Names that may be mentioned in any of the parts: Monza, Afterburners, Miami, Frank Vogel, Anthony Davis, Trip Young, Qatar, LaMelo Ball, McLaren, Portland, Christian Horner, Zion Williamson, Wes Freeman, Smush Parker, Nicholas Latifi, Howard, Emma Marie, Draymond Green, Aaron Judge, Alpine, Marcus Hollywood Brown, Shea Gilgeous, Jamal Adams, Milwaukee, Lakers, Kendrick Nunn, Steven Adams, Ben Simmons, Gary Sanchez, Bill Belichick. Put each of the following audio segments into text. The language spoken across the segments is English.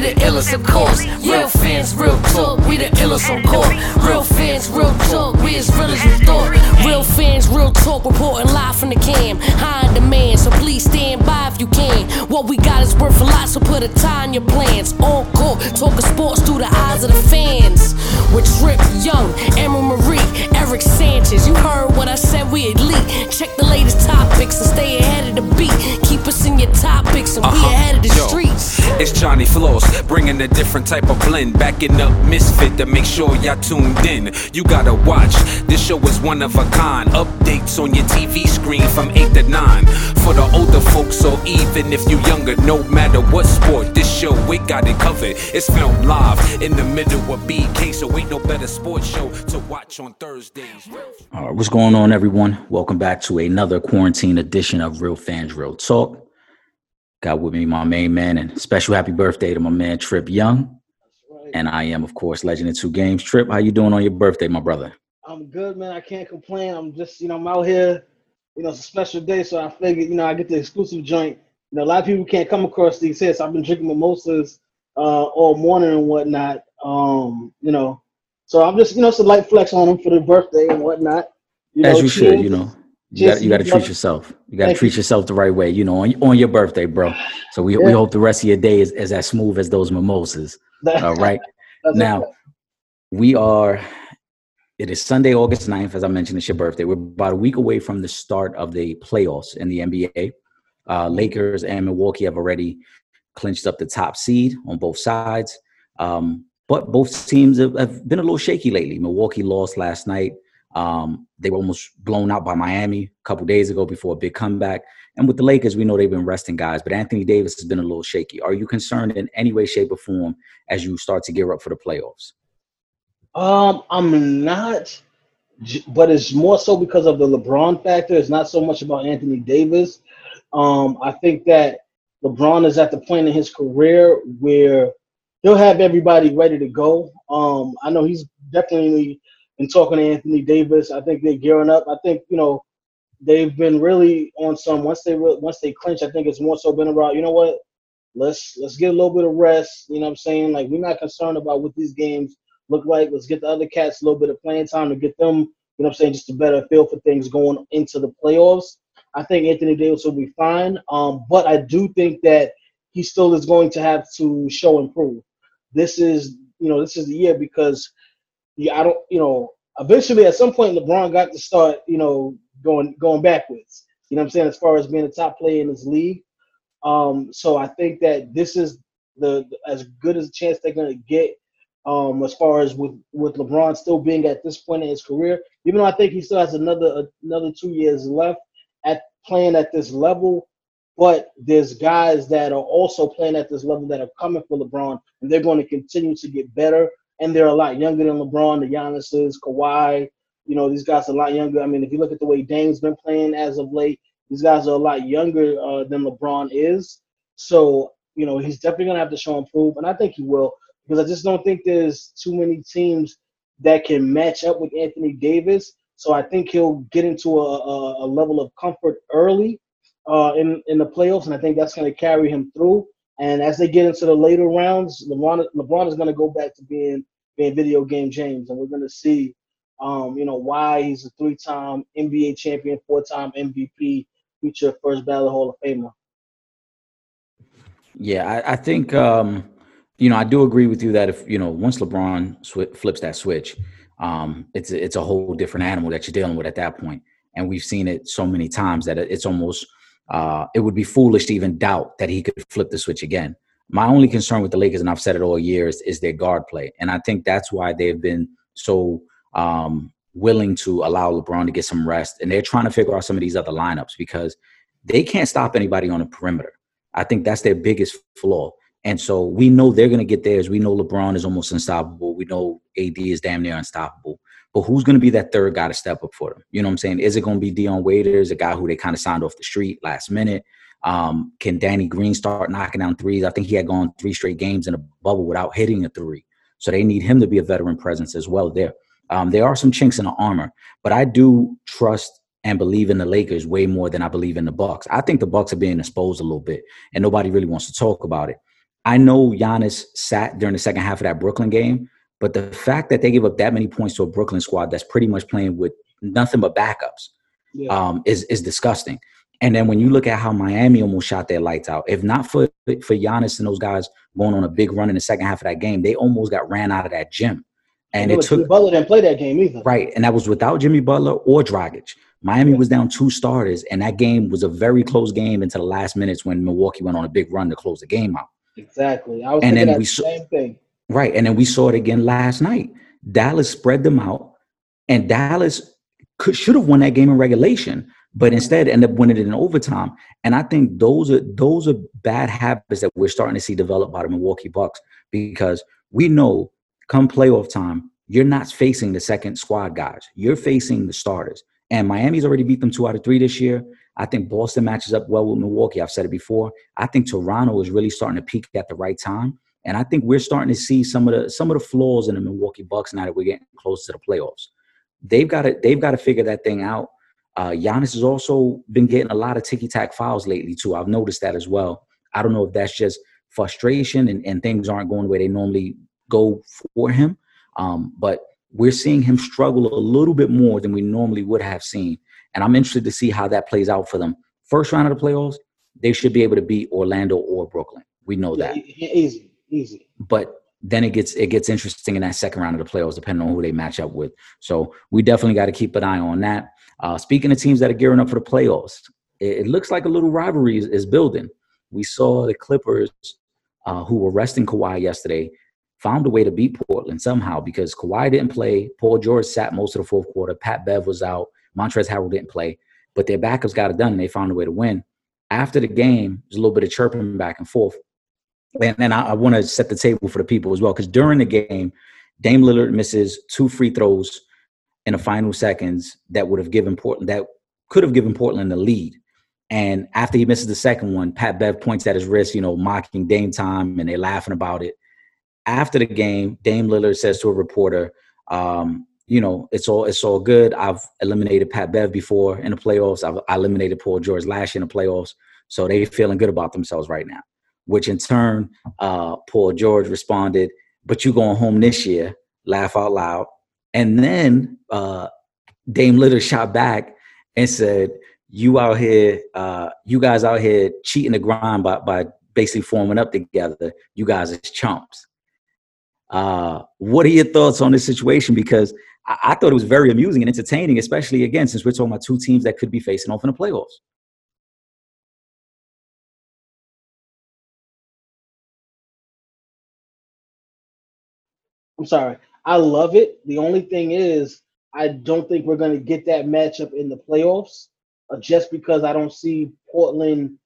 we the illest, of course. Real fans, real talk, we the illest on court. Real fans, real talk, we as real as you thought. Real fans, real talk, reporting live from the cam. High in demand, so please stand by if you can. What we got is worth a lot, so put a tie in your plans. On court, talking sports through the eyes of the fans. With Trip Young, Emma Marie, Eric Sanchez. You heard what I said, we elite. Check the latest topics and stay ahead of the beat. Keep us in your topics and we ahead of the streets. It's Johnny Floss, bringing a different type of blend. Backing up Misfit to make sure y'all tuned in. You gotta watch, this show is one of a kind. Updates on your TV screen from 8 to 9. For the older folks or even if you younger, no matter what sport, this show, we got it covered. It's filmed live in the middle of BK, so ain't no better sports show to watch on Thursdays. All right, what's going on, everyone? Welcome back to another quarantine edition of Real Fans, Real Talk. Got with me my main man, and special happy birthday to my man Trip Young. And I am, of course, Legend of Two Games. Trip, how you doing on your birthday, my brother? I'm good, man. I can't complain. I'm just, I'm out here. It's a special day, so I figured, I get the exclusive joint. A lot of people can't come across these hits. I've been drinking mimosas all morning and whatnot. So I'm just, it's a light flex on them for their birthday and whatnot. As you should, You got to treat yourself. You got to treat yourself the right way, on your birthday, bro. So we hope the rest of your day is as smooth as those mimosas. All right. Now, it is Sunday, August 9th, as I mentioned, it's your birthday. We're about a week away from the start of the playoffs in the NBA. Lakers and Milwaukee have already clinched up the top seed on both sides. But both teams have been a little shaky lately. Milwaukee lost last night. They were almost blown out by Miami a couple days ago before a big comeback. And with the Lakers, we know they've been resting guys, but Anthony Davis has been a little shaky. Are you concerned in any way, shape, or form as you start to gear up for the playoffs? I'm not, but it's more so because of the LeBron factor. It's not so much about Anthony Davis. I think that LeBron is at the point in his career where he'll have everybody ready to go. I know he's definitely been talking to Anthony Davis. I think they're gearing up. I think, they've been really on some, once they clinch, I think it's more so been about, let's get a little bit of rest. You know what I'm saying? Like, we're not concerned about what these games look like. Let's get the other cats a little bit of playing time to get them, just a better feel for things going into the playoffs. I think Anthony Davis will be fine. But I do think that he still is going to have to show and prove. This is the year because eventually at some point LeBron got to start, going backwards. You know what I'm saying? As far as being a top player in this league. So I think that this is as good as a chance they're going to get as far as with LeBron still being at this point in his career, even though I think he still has another 2 years left at playing at this level. But there's guys that are also playing at this level that are coming for LeBron, and they're going to continue to get better. And they're a lot younger than LeBron, the Giannis's, Kawhi. These guys are a lot younger. I mean, if you look at the way Dame's been playing as of late, these guys are a lot younger than LeBron is. So, he's definitely going to have to show and prove, and I think he will, because I just don't think there's too many teams that can match up with Anthony Davis. So I think he'll get into a level of comfort early. In the playoffs, and I think that's going to carry him through. And as they get into the later rounds, LeBron is going to go back to being video game James, and we're going to see, why he's a 3-time NBA champion, 4-time MVP, future first ballot Hall of Famer. Yeah, I think, I do agree with you that if, once LeBron flips that switch, it's a whole different animal that you're dealing with at that point. And we've seen it so many times that it's almost it would be foolish to even doubt that he could flip the switch again. My only concern with the Lakers, and I've said it all years, is their guard play. And I think that's why they've been so willing to allow LeBron to get some rest. And they're trying to figure out some of these other lineups because they can't stop anybody on the perimeter. I think that's their biggest flaw. And so we know they're going to get theirs. We know LeBron is almost unstoppable. We know AD is damn near unstoppable. But who's going to be that third guy to step up for them? You know what I'm saying? Is it going to be Dion Waiters, a guy who they kind of signed off the street last minute? Can Danny Green start knocking down threes? I think he had gone 3 straight games in a bubble without hitting a three. So they need him to be a veteran presence as well there. There are some chinks in the armor, but I do trust and believe in the Lakers way more than I believe in the Bucks. I think the Bucks are being exposed a little bit, and nobody really wants to talk about it. I know Giannis sat during the second half of that Brooklyn game, but the fact that they give up that many points to a Brooklyn squad that's pretty much playing with nothing but backups is disgusting. And then when you look at how Miami almost shot their lights out, if not for Giannis and those guys going on a big run in the second half of that game, they almost got ran out of that gym. And it took – Butler didn't play that game either. Right, and that was without Jimmy Butler or Dragic. Miami was down two starters, and that game was a very close game until the last minutes when Milwaukee went on a big run to close the game out. Exactly. I was thinking that same thing. Right, and then we saw it again last night. Dallas spread them out, and Dallas should have won that game in regulation, but instead ended up winning it in overtime. And I think those are bad habits that we're starting to see developed by the Milwaukee Bucks, because we know come playoff time, you're not facing the second squad guys. You're facing the starters. And Miami's already beat them 2 out of 3 this year. I think Boston matches up well with Milwaukee. I've said it before. I think Toronto is really starting to peak at the right time. And I think we're starting to see some of the flaws in the Milwaukee Bucks now that we're getting close to the playoffs. They've got to figure that thing out. Giannis has also been getting a lot of ticky-tack fouls lately, too. I've noticed that as well. I don't know if that's just frustration and things aren't going the way they normally go for him. But we're seeing him struggle a little bit more than we normally would have seen. And I'm interested to see how that plays out for them. First round of the playoffs, they should be able to beat Orlando or Brooklyn. We know that. Easy. But then it gets interesting in that second round of the playoffs, depending on who they match up with. So we definitely got to keep an eye on that. Speaking of teams that are gearing up for the playoffs, it looks like a little rivalry is building. We saw the Clippers, who were resting Kawhi yesterday, found a way to beat Portland somehow because Kawhi didn't play. Paul George sat most of the fourth quarter. Pat Bev was out. Montrezl Harrell didn't play. But their backups got it done, and they found a way to win. After the game, there's a little bit of chirping back and forth. And I want to set the table for the people as well, because during the game, Dame Lillard misses 2 free throws in the final seconds that could have given Portland the lead. And after he misses the second one, Pat Bev points at his wrist, mocking Dame time, and they're laughing about it. After the game, Dame Lillard says to a reporter, it's all good. I've eliminated Pat Bev before in the playoffs. I eliminated Paul George last year in the playoffs. So they're feeling good about themselves right now, which in turn, Paul George responded, but you going home this year, laugh out loud. And then Dame Lillard shot back and said, you guys out here cheating the grind by basically forming up together. You guys are chumps. What are your thoughts on this situation? Because I thought it was very amusing and entertaining, especially, again, since we're talking about two teams that could be facing off in the playoffs. I'm sorry. I love it. The only thing is, I don't think we're going to get that matchup in the playoffs, just because I don't see Portland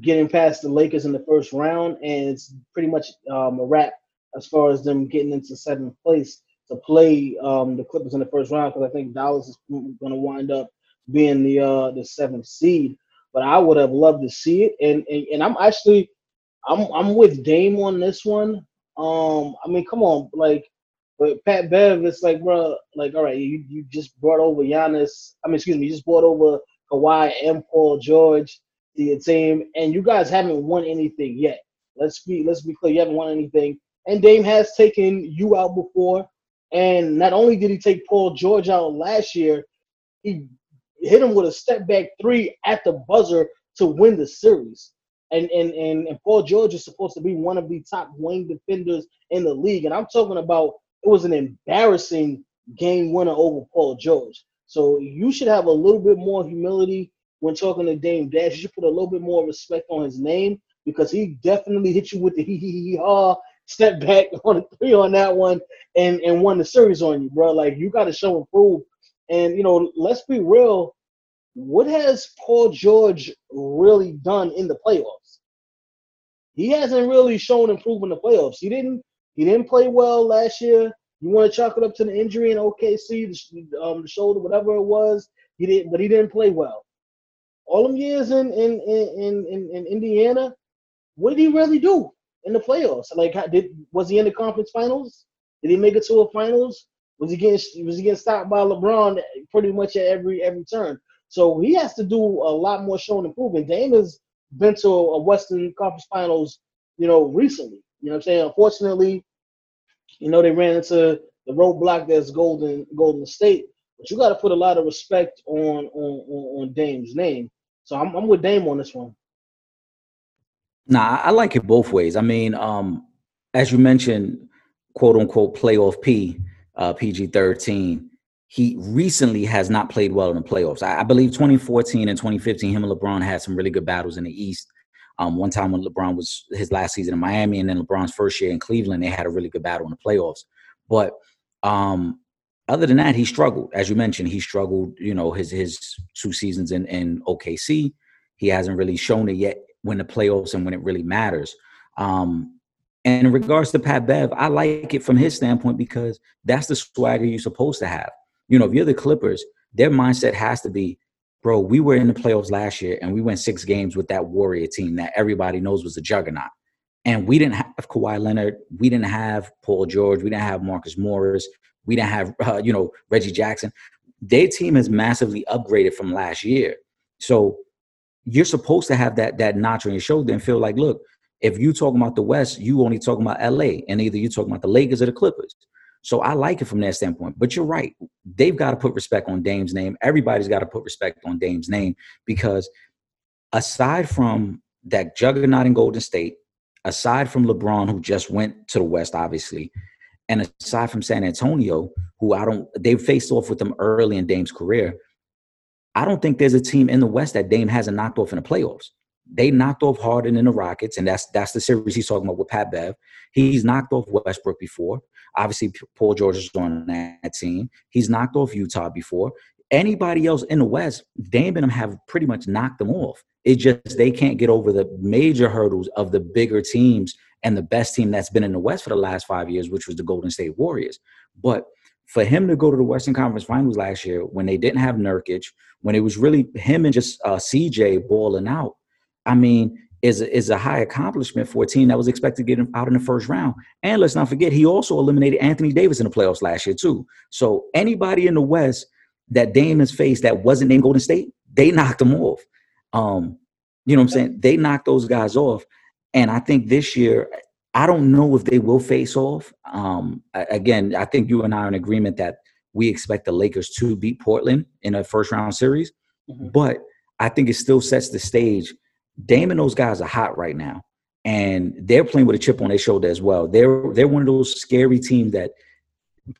getting past the Lakers in the first round, and it's pretty much a wrap as far as them getting into 7th place to play the Clippers in the first round, because I think Dallas is going to wind up being the 7th seed. But I would have loved to see it, and I'm with Dame on this one. I mean, come on, like, but Pat Bev, it's like, bro, like, all right, you just brought over you just brought over Kawhi and Paul George to your team, and you guys haven't won anything yet. Let's be clear, you haven't won anything. And Dame has taken you out before, and not only did he take Paul George out last year, he hit him with a step-back 3 at the buzzer to win the series. And Paul George is supposed to be one of the top wing defenders in the league, and I'm talking about it was an embarrassing game winner over Paul George. So you should have a little bit more humility when talking to Dame Dash. You should put a little bit more respect on his name, because he definitely hit you with the hee-hee-hee-haw step back on a 3 on that one and won the series on you, bro. Like, you got to show and prove. And, let's be real, what has Paul George really done in the playoffs? He hasn't really shown and proven in the playoffs. He didn't play well last year. You want to chalk it up to the injury in OKC, the shoulder, whatever it was. But he didn't play well. All them years in Indiana, what did he really do in the playoffs? Like, was he in the conference finals? Did he make it to a finals? Was he getting stopped by LeBron pretty much at every turn? So he has to do a lot more showing and proving. Dame has been to a Western Conference Finals recently. You know what I'm saying? Unfortunately, they ran into the roadblock that's Golden State. But you got to put a lot of respect on Dame's name. So I'm with Dame on this one. Nah, I like it both ways. I mean, as you mentioned, quote unquote, playoff P, PG-13, he recently has not played well in the playoffs. I believe 2014 and 2015, him and LeBron had some really good battles in the East. One time when LeBron was his last season in Miami and then LeBron's first year in Cleveland, they had a really good battle in the playoffs. But other than that, he struggled. As you mentioned, he struggled, his two seasons in OKC. He hasn't really shown it yet when the playoffs and when it really matters. And in regards to Pat Bev, I like it from his standpoint because that's the swagger you're supposed to have. If you're the Clippers, their mindset has to be, bro, we were in the playoffs last year and we went 6 games with that Warrior team that everybody knows was a juggernaut. And we didn't have Kawhi Leonard. We didn't have Paul George. We didn't have Marcus Morris. We didn't have, Reggie Jackson. Their team has massively upgraded from last year. So you're supposed to have that notch on your shoulder and feel like, look, if you talking about the West, you only talking about L.A. and either you talking about the Lakers or the Clippers. So I like it from that standpoint. But you're right. They've got to put respect on Dame's name. Everybody's got to put respect on Dame's name because aside from that juggernaut in Golden State, aside from LeBron, who just went to the West, obviously, and aside from San Antonio, they faced off with them early in Dame's career, I don't think there's a team in the West that Dame hasn't knocked off in the playoffs. They knocked off Harden in the Rockets, and that's the series he's talking about with Pat Bev. He's knocked off Westbrook before. Obviously, Paul George is on that team. He's knocked off Utah before. Anybody else in the West, Dame and them have pretty much knocked them off. It's just they can't get over the major hurdles of the bigger teams and the best team that's been in the West for the last 5 years, which was the Golden State Warriors. But for him to go to the Western Conference Finals last year when they didn't have Nurkic, when it was really him and just CJ balling out, I mean, is a high accomplishment for a team that was expected to get him out in the first round. And let's not forget, he also eliminated Anthony Davis in the playoffs last year too. So anybody in the West that Dame has faced that wasn't in Golden State, they knocked them off. You know what I'm saying? They knocked those guys off. And I think this year, I don't know if they will face off. Again, I think you and I are in agreement that we expect the Lakers to beat Portland in a first-round series. Mm-hmm. But I think it still sets the stage. Dame and those guys are hot right now, and they're playing with a chip on their shoulder as well. They're one of those scary teams that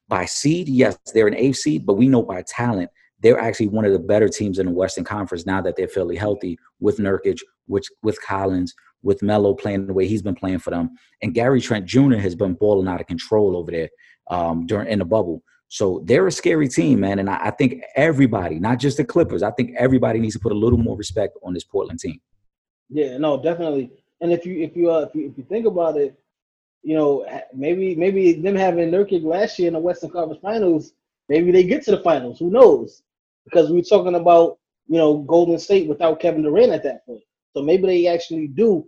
by seed, yes, they're an 8th seed, but we know by talent, they're actually one of the better teams in the Western Conference now that they're fairly healthy with Nurkic, with Collins, with Melo playing the way he's been playing for them. And Gary Trent Jr. has been balling out of control over there in the bubble. So they're a scary team, man, and I think everybody, not just the Clippers, I think everybody needs to put a little more respect on this Portland team. Yeah, no, definitely. And if you think about it, maybe them having Nurkic last year in the Western Conference Finals, maybe they get to the finals. Who knows? Because we were talking about Golden State without Kevin Durant at that point. So maybe they actually do.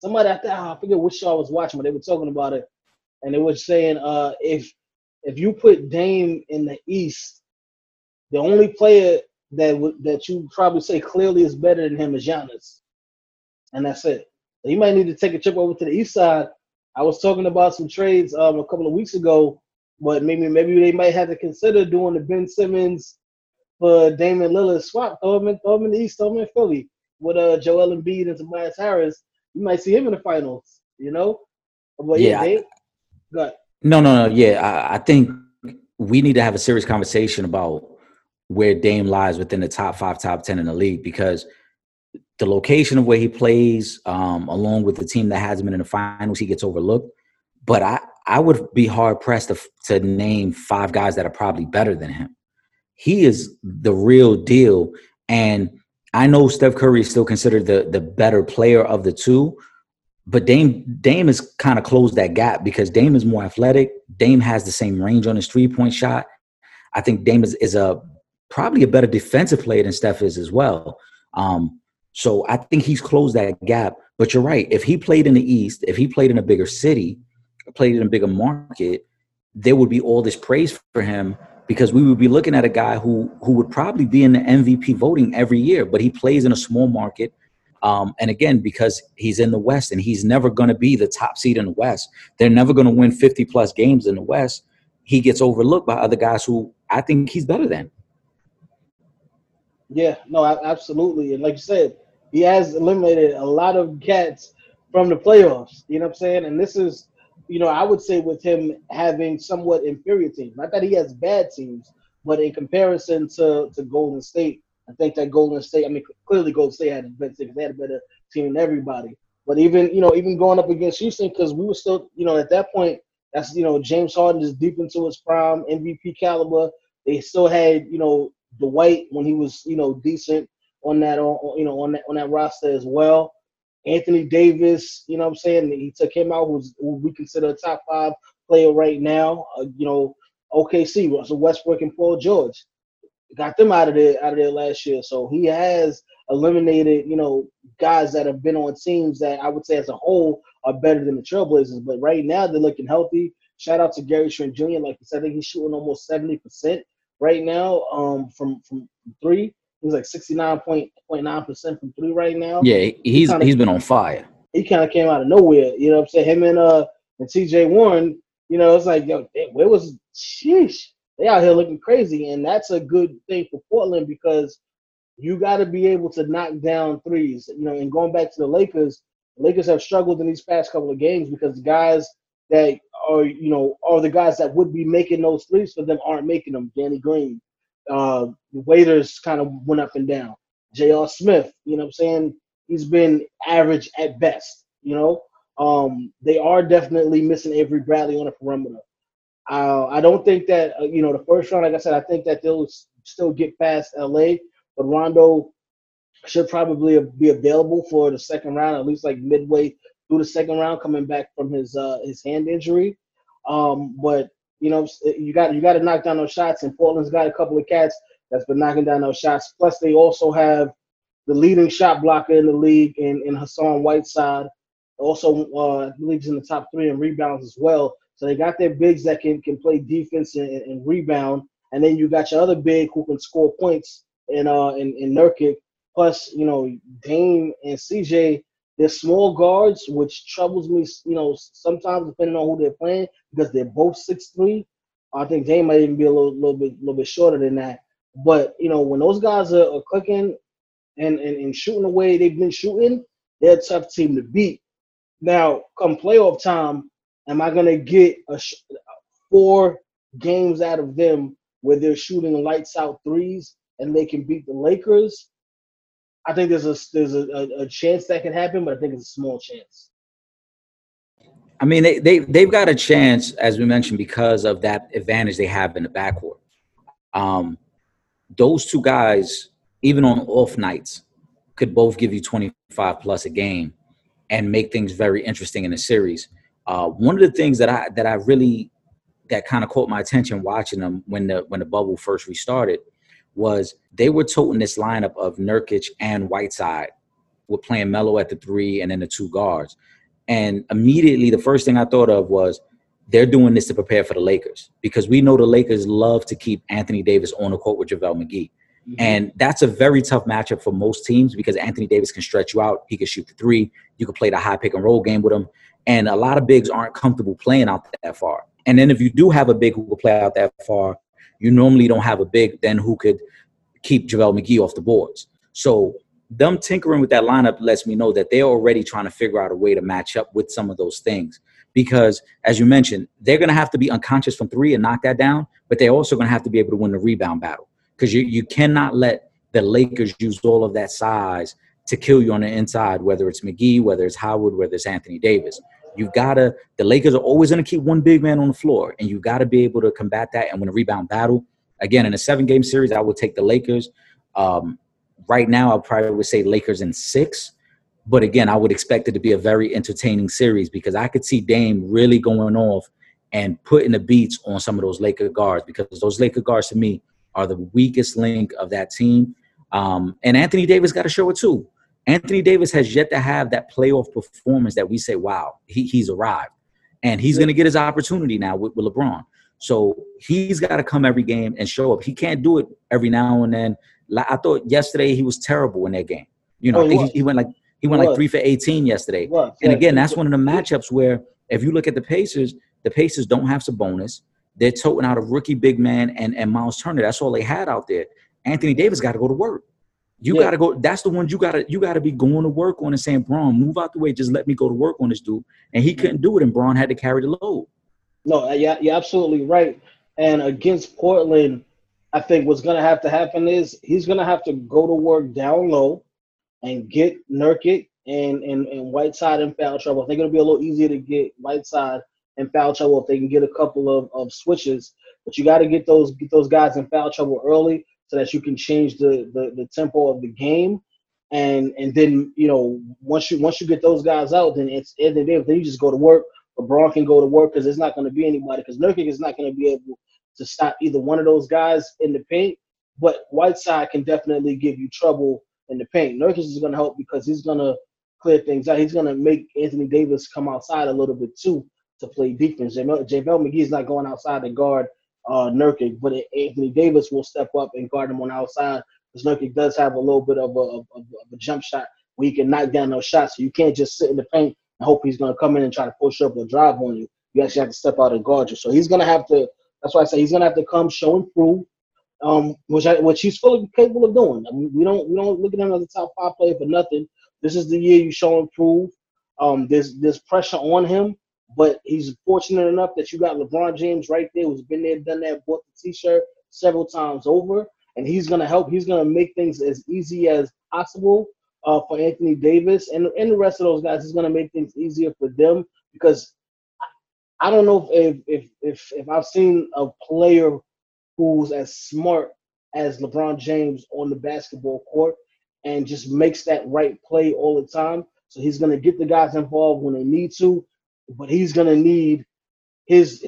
Somebody I forget which show I was watching, but they were talking about it, and they were saying if you put Dame in the East, the only player that you probably say clearly is better than him is Giannis. And that's it. You might need to take a trip over to the East Side. I was talking about some trades a couple of weeks ago, but maybe they might have to consider doing the Ben Simmons for Damian Lillard swap. Throw him in the East, throw him in Philly with Joel Embiid and Tobias Harris. You might see him in the finals, But yeah, go ahead. No. Yeah, I think we need to have a serious conversation about where Dame lies within the top 5, top 10 in the league because the location of where he plays, along with the team that has him in the finals, he gets overlooked. But I would be hard-pressed to name 5 guys that are probably better than him. He is the real deal. And I know Steph Curry is still considered the better player of the two, but Dame has kind of closed that gap because Dame is more athletic. Dame has the same range on his three-point shot. I think Dame is probably a better defensive player than Steph is as well. So I think he's closed that gap. But you're right. If he played in the East, if he played in a bigger city, played in a bigger market, there would be all this praise for him because we would be looking at a guy who would probably be in the MVP voting every year. But he plays in a small market. And again, because he's in the West and he's never going to be the top seed in the West. They're never going to win 50 plus games in the West. He gets overlooked by other guys who I think he's better than. Yeah, no, absolutely. And like you said, he has eliminated a lot of cats from the playoffs. You know what I'm saying? And this is, you know, I would say with him having somewhat inferior teams. Not that he has bad teams, but in comparison to Golden State, I think that Golden State, I mean, clearly Golden State had a better team. They had a better team than everybody. But even, you know, even going up against Houston, because we were still, you know, at that point, that's, you know, James Harden is deep into his prime, MVP caliber. They still had, you know, Dwight when he was, you know, decent on that, you know, on that roster as well. Anthony Davis, you know what I'm saying? He took him out, who's who we consider a top five player right now. You know, OKC, Russell Westbrook and Paul George. Got them out of there last year. So he has eliminated, you know, guys that have been on teams that I would say as a whole are better than the Trailblazers. But right now they're looking healthy. Shout out to Gary Trent Jr. Like he said, I think he's shooting almost 70% right now from three. He's like 69.9% from three right now. Yeah, he's been on fire. He kind of came out of nowhere. You know what I'm saying? Him and TJ Warren, you know, it's like, yo, where was – sheesh. They out here looking crazy, and that's a good thing for Portland because you got to be able to knock down threes. You know, and going back to the Lakers have struggled in these past couple of games because the guys that are, you know, are the guys that would be making those threes for them aren't making them. Danny Green, Waiters kind of went up and down. J.R. Smith, you know what I'm saying? He's been average at best, you know? They are definitely missing Avery Bradley on the perimeter. I don't think that, you know, the first round, like I said, I think that they'll still get past L.A., but Rondo should probably be available for the second round, at least like midway through the second round, coming back from his hand injury. But, you know, you got to knock down those shots, and Portland's got a couple of cats that's been knocking down those shots. Plus, they also have the leading shot blocker in the league in Hassan Whiteside. Also, I believe he's in the top three in rebounds as well. So they got their bigs that can play defense and rebound, and then you got your other big who can score points in Nurkic. Plus, you know, Dame and CJ, they're small guards, which troubles me, you know, sometimes depending on who they're playing because they're both 6'3". I think Dame might even be a little bit shorter than that. But, you know, when those guys are clicking and shooting the way they've been shooting, they're a tough team to beat. Now, come playoff time, am I going to get four games out of them where they're shooting lights-out threes and they can beat the Lakers? I think there's a chance that can happen, but I think it's a small chance. I mean, they've got a chance, as we mentioned, because of that advantage they have in the backcourt. Those two guys, even on off nights, could both give you 25-plus a game and make things very interesting in a series. One of the things that kind of caught my attention watching them when the bubble first restarted was they were toting this lineup of Nurkic and Whiteside. We're playing Melo at the three and then the two guards. And immediately the first thing I thought of was they're doing this to prepare for the Lakers because we know the Lakers love to keep Anthony Davis on the court with JaVale McGee. Mm-hmm. And that's a very tough matchup for most teams because Anthony Davis can stretch you out. He can shoot the three. You can play the high pick and roll game with him. And a lot of bigs aren't comfortable playing out that far. And then if you do have a big who will play out that far, you normally don't have a big then who could keep JaVale McGee off the boards. So them tinkering with that lineup lets me know that they're already trying to figure out a way to match up with some of those things. Because, as you mentioned, they're going to have to be unconscious from three and knock that down, but they're also going to have to be able to win the rebound battle. Because you cannot let the Lakers use all of that size to kill you on the inside, whether it's McGee, whether it's Howard, whether it's Anthony Davis. The Lakers are always going to keep one big man on the floor, and you've got to be able to combat that and win a rebound battle. Again, in a 7-game series, I would take the Lakers. Right now, I probably would say Lakers in 6. But again, I would expect it to be a very entertaining series because I could see Dame really going off and putting the beats on some of those Laker guards because those Laker guards, to me, are the weakest link of that team. And Anthony Davis got to show it too. Anthony Davis has yet to have that playoff performance that we say, wow, he's arrived. And he's going to get his opportunity now with LeBron. So he's got to come every game and show up. He can't do it every now and then. I thought yesterday he was terrible in that game. You know, he went like He went like 3 for 18 yesterday. And again, that's one of the matchups where if you look at the Pacers don't have Sabonis. They're toting out a rookie big man and Miles Turner. That's all they had out there. Anthony Davis got to go to work. You got to go. That's the one you got to be going to work on and saying, Bron, move out the way. Just let me go to work on this dude. And he couldn't do it, and Bron had to carry the load. No, yeah, you're absolutely right. And against Portland, I think what's going to have to happen is he's going to have to go to work down low and get Nurkic and Whiteside in foul trouble. I think it'll be a little easier to get Whiteside in foul trouble if they can get a couple of switches. But you got to get those guys in foul trouble early so that you can change the tempo of the game. And then, you know, once you get those guys out, then it's end of the day, then you just go to work. LeBron can go to work because there's not going to be anybody, because Nurkic is not going to be able to stop either one of those guys in the paint. But Whiteside can definitely give you trouble in the paint. Nurkic is going to help because he's going to clear things out. He's going to make Anthony Davis come outside a little bit too to play defense. JaVale McGee's not going outside to guard Nurkic, but Anthony Davis will step up and guard him on the outside, because Nurkic does have a little bit of a jump shot where he can knock down those shots. So you can't just sit in the paint and hope he's going to come in and try to push up or drive on you. You actually have to step out and guard you. So he's going to have to – that's why I say he's going to have to come, show and prove, which he's fully capable of doing. I mean, we don't look at him as a top five player for nothing. This is the year you show and prove. There's pressure on him. But he's fortunate enough that you got LeBron James right there, who's been there, done that, bought the T-shirt several times over, and he's going to help. He's going to make things as easy as possible for Anthony Davis and the rest of those guys. He's going to make things easier for them, because I don't know if I've seen a player who's as smart as LeBron James on the basketball court and just makes that right play all the time. So he's going to get the guys involved when they need to. But he's gonna need his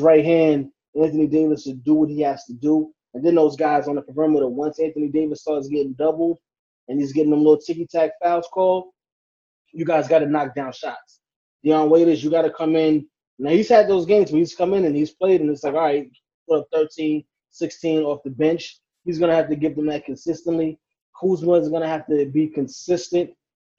right hand, Anthony Davis, to do what he has to do. And then those guys on the perimeter, once Anthony Davis starts getting doubled and he's getting them little ticky-tack fouls called, you guys gotta knock down shots. Deion Waiters, you gotta come in. Now, he's had those games where he's come in and he's played and it's like, all right, put up 13, 16 off the bench. He's gonna have to give them that consistently. Kuzma is gonna have to be consistent.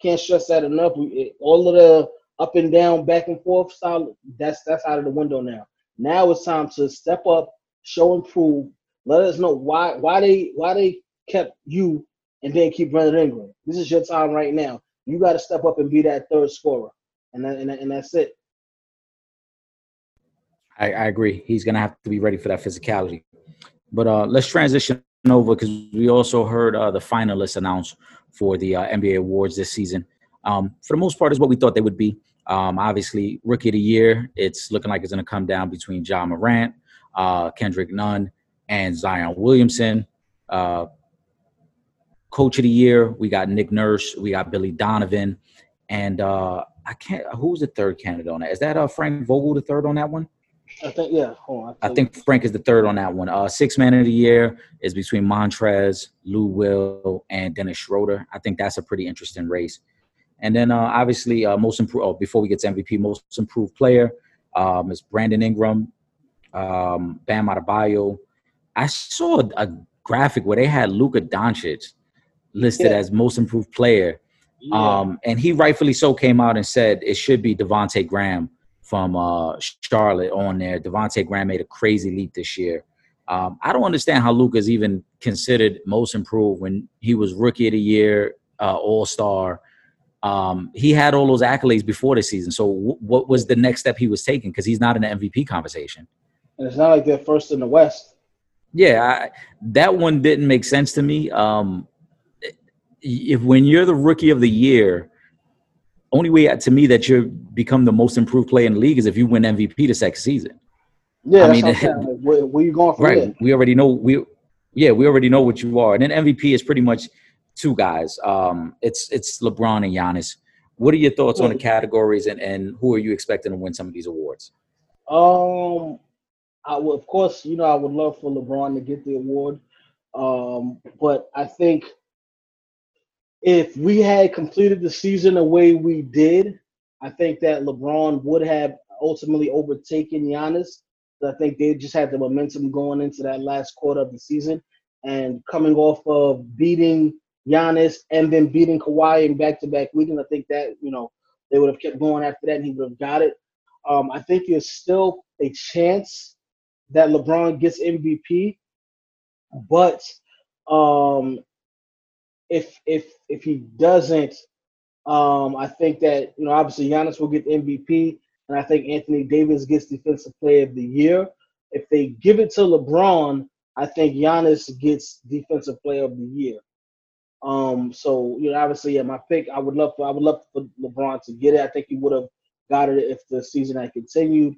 Can't stress that enough. All of the up and down, back and forth style, that's out of the window now. Now it's time to step up, show and prove. Let us know why they kept you and then keep Brandon Ingram. This is your time right now. You got to step up and be that third scorer, and that's it. I agree. He's going to have to be ready for that physicality. But let's transition over, because we also heard the finalists announced for the NBA awards this season. For the most part, is what we thought they would be. Obviously, Rookie of the Year, it's looking like it's going to come down between Ja Morant, Kendrick Nunn, and Zion Williamson. Coach of the Year, we got Nick Nurse, we got Billy Donovan, and who's the third candidate on that? Is that Frank Vogel the third on that one? I think, yeah. Hold on. I think Frank is the third on that one. Sixth Man of the Year is between Montrez, Lou Will, and Dennis Schroeder. I think that's a pretty interesting race. And then, obviously, most improved. Oh, before we get to MVP, most improved player is Brandon Ingram, Bam Adebayo. I saw a graphic where they had Luka Doncic listed as most improved player, and he rightfully so came out and said it should be Devontae Graham from Charlotte on there. Devontae Graham made a crazy leap this year. I don't understand how Luka's even considered most improved when he was Rookie of the Year, All-Star. He had all those accolades before the season. So what was the next step he was taking? Because he's not in the MVP conversation. And it's not like they're first in the West. Yeah, that one didn't make sense to me. When you're the Rookie of the Year, only way to me that you become the most improved player in the league is if you win MVP the second season. Yeah, I mean, that's what I'm saying. Where you going from there? We already know. We already know what you are. And then MVP is pretty much – two guys. It's LeBron and Giannis. What are your thoughts on the categories, and who are you expecting to win some of these awards? I will, of course, you know, I would love for LeBron to get the award. But I think if we had completed the season the way we did, I think that LeBron would have ultimately overtaken Giannis. I think they just had the momentum going into that last quarter of the season, and coming off of beating Giannis and then beating Kawhi in back-to-back weekends. I think that, you know, they would have kept going after that and he would have got it. I think there's still a chance that LeBron gets MVP, but if he doesn't, I think that, you know, obviously Giannis will get MVP, and I think Anthony Davis gets Defensive Player of the Year. If they give it to LeBron, I think Giannis gets Defensive Player of the Year. So, you know, obviously, yeah, my pick, I would love for LeBron to get it. I think he would have got it if the season had continued.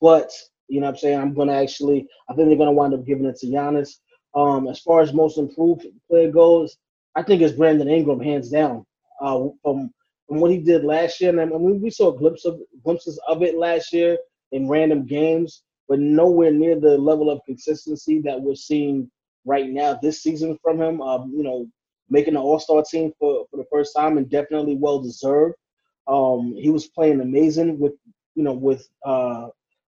But, you know what I'm saying, I think they're going to wind up giving it to Giannis. As far as most improved player goes, I think it's Brandon Ingram, hands down. From what he did last year, and I mean, we saw glimpses of it last year in random games, but nowhere near the level of consistency that we're seeing right now this season from him. You know, making the All-Star team for the first time, and definitely well-deserved. He was playing amazing with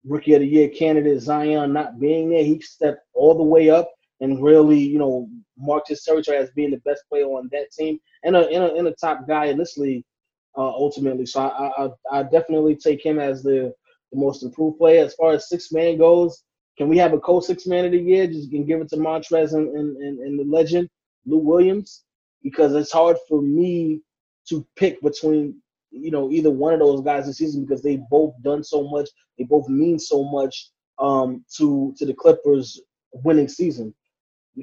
Rookie of the Year candidate Zion not being there. He stepped all the way up and really, you know, marked his territory as being the best player on that team and a top guy in this league ultimately. So I definitely take him as the most improved player. As far as six-man goes, can we have a co-six-man of the year? Just can give it to Montrez and the legend, Lou Williams, because it's hard for me to pick between, you know, either one of those guys this season because they've both done so much. They both mean so much to the Clippers winning season.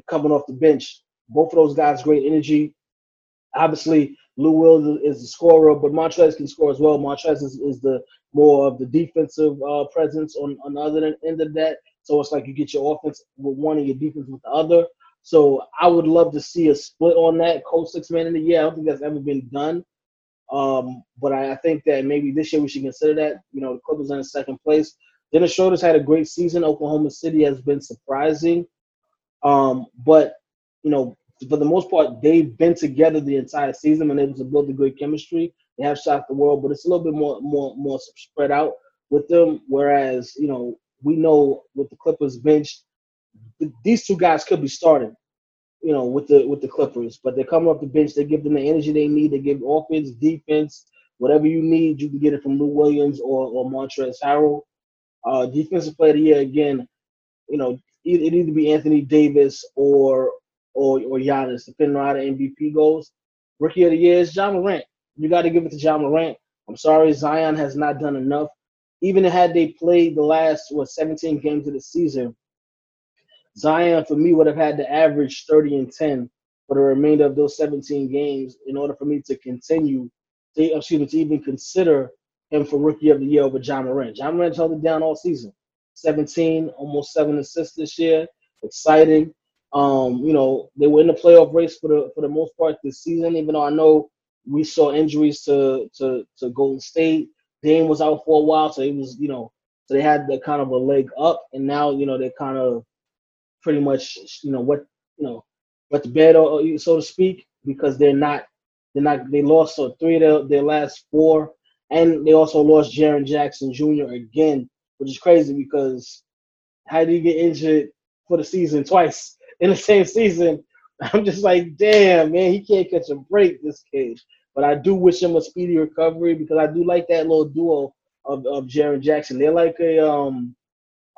Coming off the bench, both of those guys, great energy. Obviously, Lou Will is the scorer, but Montrez can score as well. Montrez is the more of the defensive presence on the other end of that. So it's like you get your offense with one and your defense with the other. So I would love to see a split on that, co-6-man in the year. I don't think that's ever been done. But I think that maybe this year we should consider that. You know, the Clippers are in second place. Dennis Schroeder's had a great season. Oklahoma City has been surprising. But, you know, for the most part, they've been together the entire season and able to build a great chemistry. They have shot the world, but it's a little bit more spread out with them. Whereas, you know, we know with the Clippers bench, these two guys could be starting, you know, with the Clippers. But they come off the bench, they give them the energy they need. They give offense, defense, whatever you need, you can get it from Lou Williams or Montrezl Harrell. Defensive Player of the Year, again, you know, it either be Anthony Davis or Giannis, depending on how the MVP goes. Rookie of the Year is Ja Morant. You got to give it to Ja Morant. I'm sorry, Zion has not done enough. Even had they played the last, 17 games of the season, Zion, for me, would have had to average 30 and 10 for the remainder of those 17 games in order for me to to even consider him for Rookie of the Year over Ja Morant. Ja Morant held it down all season. 17, almost 7 assists this year. Exciting. You know, they were in the playoff race for the most part this season, even though I know we saw injuries to Golden State. Dame was out for a while, so it was, you know, so they had the kind of a leg up, and now, you know, they kind of pretty much, you know, wet the bed, so to speak, because they lost three of their last four, and they also lost Jaren Jackson Jr. again, which is crazy because how do you get injured for the season twice in the same season? I'm just like, damn, man, he can't catch a break, this kid. But I do wish him a speedy recovery because I do like that little duo of Jaren Jackson. They're like a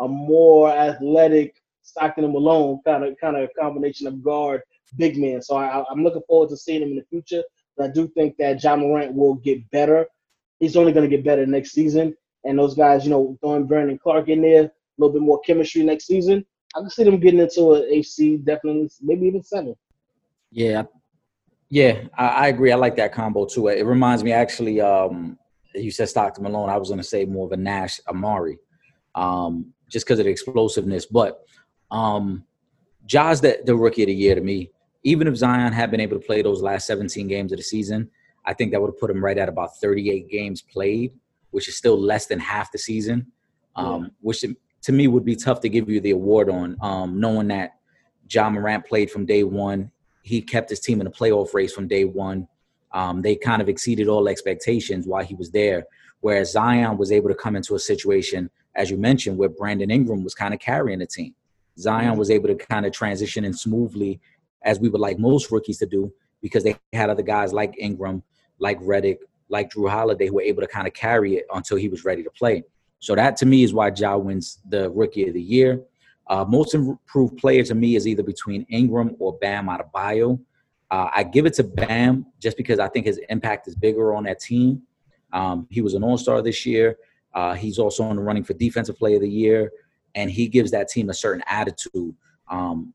more athletic Stockton and Malone kind of combination of guard, big man. So I'm looking forward to seeing him in the future. But I do think that Ja Morant will get better. He's only going to get better next season. And those guys, you know, throwing Brandon Clark in there, a little bit more chemistry next season. I can see them getting into an AC, definitely, maybe even 7. Yeah, I agree. I like that combo too. It reminds me, actually, you said Stockton Malone. I was going to say more of a Nash Amari, just because of the explosiveness. But Ja's the Rookie of the Year to me. Even if Zion had been able to play those last 17 games of the season, I think that would have put him right at about 38 games played, which is still less than half the season, which to me would be tough to give you the award on, knowing that Ja Morant played from day one. He kept his team in the playoff race from day one. They kind of exceeded all expectations while he was there, whereas Zion was able to come into a situation, as you mentioned, where Brandon Ingram was kind of carrying the team. Zion was able to kind of transition in smoothly, as we would like most rookies to do, because they had other guys like Ingram, like Redick, like Drew Holiday, who were able to kind of carry it until he was ready to play. So that, to me, is why Ja wins the Rookie of the Year. Most improved player to me is either between Ingram or Bam Adebayo. I give it to Bam just because I think his impact is bigger on that team. He was an all-star this year. He's also in the running for Defensive Player of the Year, and he gives that team a certain attitude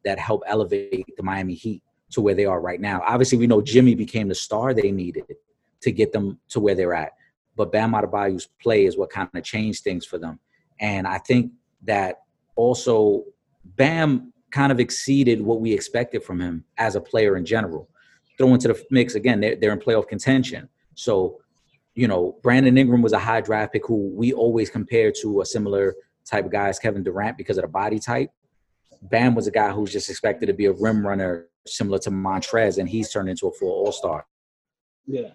that helped elevate the Miami Heat to where they are right now. Obviously, we know Jimmy became the star they needed to get them to where they're at. But Bam Adebayo's play is what kind of changed things for them. And I think that also Bam kind of exceeded what we expected from him as a player in general. Throw into the mix, again, they're in playoff contention. So, you know, Brandon Ingram was a high draft pick who we always compare to a similar type of guy as Kevin Durant because of the body type. Bam was a guy who's just expected to be a rim runner similar to Montrez, and he's turned into a full all-star. Yeah.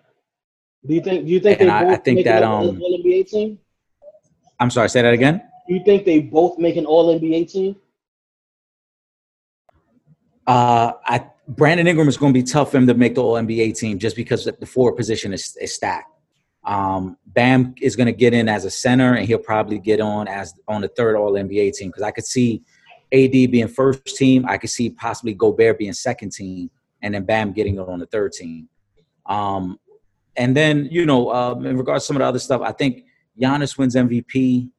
Do you think they both make an All-NBA team? I'm sorry, say that again? Do you think they both make an All-NBA team? Brandon Ingram is going to be tough for him to make the All-NBA team just because the forward position is stacked. Bam is going to get in as a center, and he'll probably get on as on the third All-NBA team because I could see AD being first team. I could see possibly Gobert being second team, and then Bam getting it on the third team. And then, you know, in regards to some of the other stuff, I think Giannis wins MVP.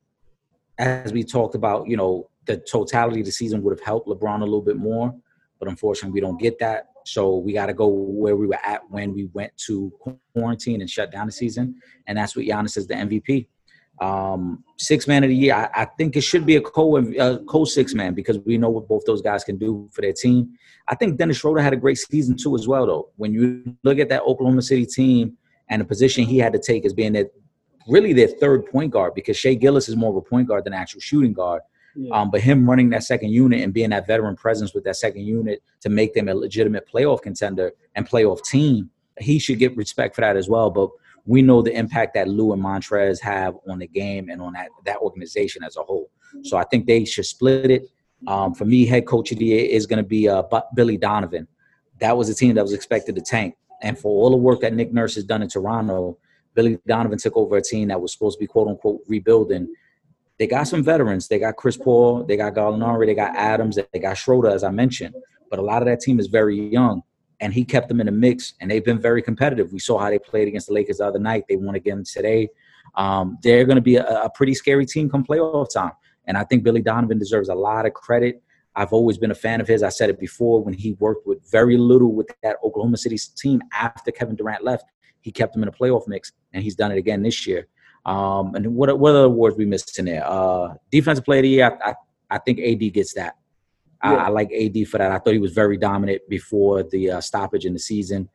As we talked about, you know, the totality of the season would have helped LeBron a little bit more. But unfortunately, we don't get that. So we got to go where we were at when we went to quarantine and shut down the season. And that's what Giannis is, the MVP. Sixth man of the year, I think it should be a co-sixth man because we know what both those guys can do for their team. I think Dennis Schroeder had a great season too as well, though. When you look at that Oklahoma City team and the position he had to take as being their third point guard because Shea Gilgeous is more of a point guard than an actual shooting guard. Yeah. But him running that second unit and being that veteran presence with that second unit to make them a legitimate playoff contender and playoff team, he should get respect for that as well. But we know the impact that Lou and Montrez have on the game and on that organization as a whole. So I think they should split it. For me, head coach of the year is going to be Billy Donovan. That was a team that was expected to tank. And for all the work that Nick Nurse has done in Toronto, Billy Donovan took over a team that was supposed to be, quote-unquote, rebuilding. They got some veterans. They got Chris Paul. They got Gallinari. They got Adams. They got Schroeder, as I mentioned. But a lot of that team is very young. And he kept them in the mix, and they've been very competitive. We saw how they played against the Lakers the other night. They won again today. They're going to be a pretty scary team come playoff time. And I think Billy Donovan deserves a lot of credit. I've always been a fan of his. I said it before when he worked with very little with that Oklahoma City team after Kevin Durant left. He kept them in a playoff mix, and he's done it again this year. And what other awards we missed in there? Defensive Player of the Year, I think AD gets that. Yeah. I like AD for that. I thought he was very dominant before the stoppage in the season.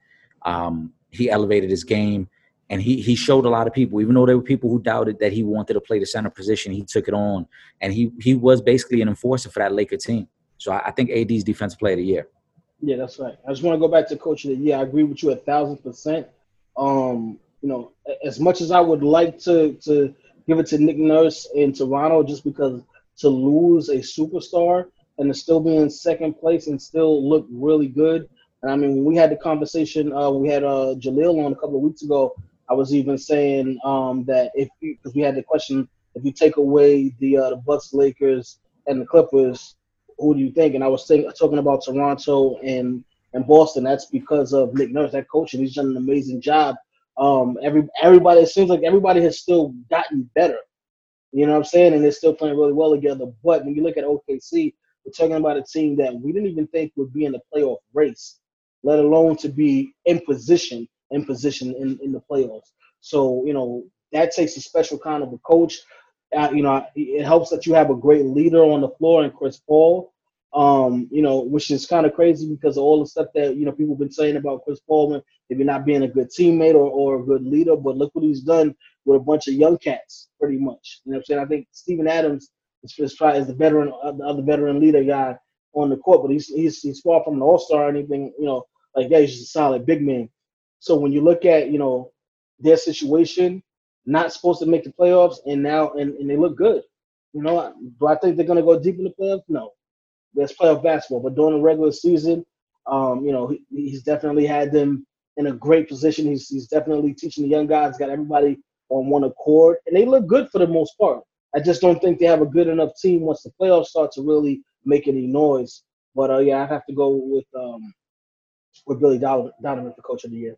He elevated his game, and he showed a lot of people. Even though there were people who doubted that he wanted to play the center position, he took it on, and he was basically an enforcer for that Laker team. So I think AD's Defensive Player of the Year. Yeah, that's right. I just want to go back to Coach of the Year. I agree with you 1,000%. You know, as much as I would like to give it to Nick Nurse in Toronto, just because to lose a superstar and to still be in second place and still look really good. And I mean, when we had the conversation, we had Jaleel on a couple of weeks ago, I was even saying that because we had the question, if you take away the Bucks, Lakers, and the Clippers, who do you think? And I was talking about Toronto and Boston. That's because of Nick Nurse, that coach, and he's done an amazing job. Everybody, it seems like everybody has still gotten better. You know what I'm saying? And they're still playing really well together. But when you look at OKC, we're talking about a team that we didn't even think would be in the playoff race, let alone to be in position in the playoffs. So, you know, that takes a special kind of a coach. You know, it helps that you have a great leader on the floor in Chris Paul, you know, which is kind of crazy because of all the stuff that, you know, people have been saying about Chris Paul, maybe not being a good teammate or a good leader. But look what he's done with a bunch of young cats, pretty much. You know what I'm saying? I think Steven Adams, is the veteran, the other veteran leader guy on the court, but he's far from an all-star or anything, you know, like that. He's just a solid big man. So when you look at, you know, their situation, not supposed to make the playoffs, and now and they look good. You know, do I think they're gonna go deep in the playoffs? No, that's playoff basketball. But during the regular season, You know, he's definitely had them in a great position. He's definitely teaching the young guys, got everybody on one accord, and they look good for the most part. I just don't think they have a good enough team once the playoffs start to really make any noise. But, yeah, I'd have to go with Billy Donovan, the coach of the year.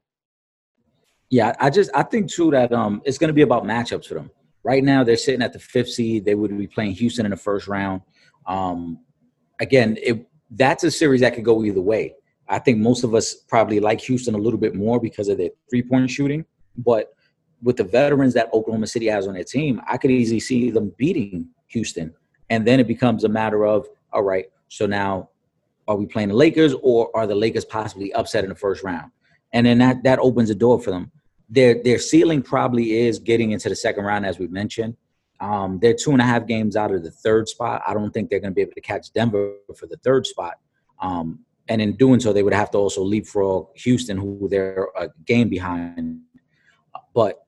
Yeah, I think, too, that it's going to be about matchups for them. Right now, they're sitting at the 5th seed. They would be playing Houston in the first round. Again, that's a series that could go either way. I think most of us probably like Houston a little bit more because of their three-point shooting. But with the veterans that Oklahoma City has on their team, I could easily see them beating Houston. And then it becomes a matter of, all right, so now are we playing the Lakers, or are the Lakers possibly upset in the first round? And then that opens the door for them. Their ceiling probably is getting into the second round, as we mentioned. They're 2.5 games out of the 3rd spot. I don't think they're going to be able to catch Denver for the 3rd spot. And in doing so, they would have to also leapfrog Houston, who they're a game behind. But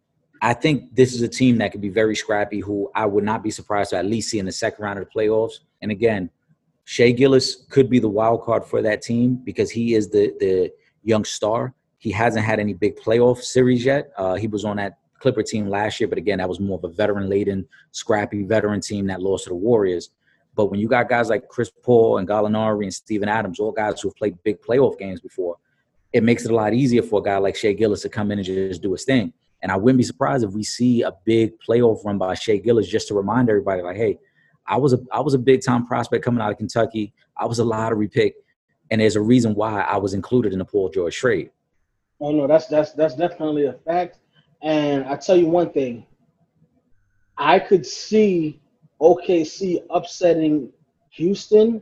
I think this is a team that could be very scrappy, who I would not be surprised to at least see in the second round of the playoffs. And again, Shea Gilgeous could be the wild card for that team because he is the young star. He hasn't had any big playoff series yet. He was on that Clipper team last year, but again, that was more of a veteran-laden, scrappy veteran team that lost to the Warriors. But when you got guys like Chris Paul and Gallinari and Steven Adams, all guys who have played big playoff games before, it makes it a lot easier for a guy like Shea Gilgeous to come in and just do his thing. And I wouldn't be surprised if we see a big playoff run by Shea Gilgeous just to remind everybody, like, hey, I was a big-time prospect coming out of Kentucky. I was a lottery pick, and there's a reason why I was included in the Paul George trade. Oh, no, that's definitely a fact. And I tell you one thing. I could see OKC upsetting Houston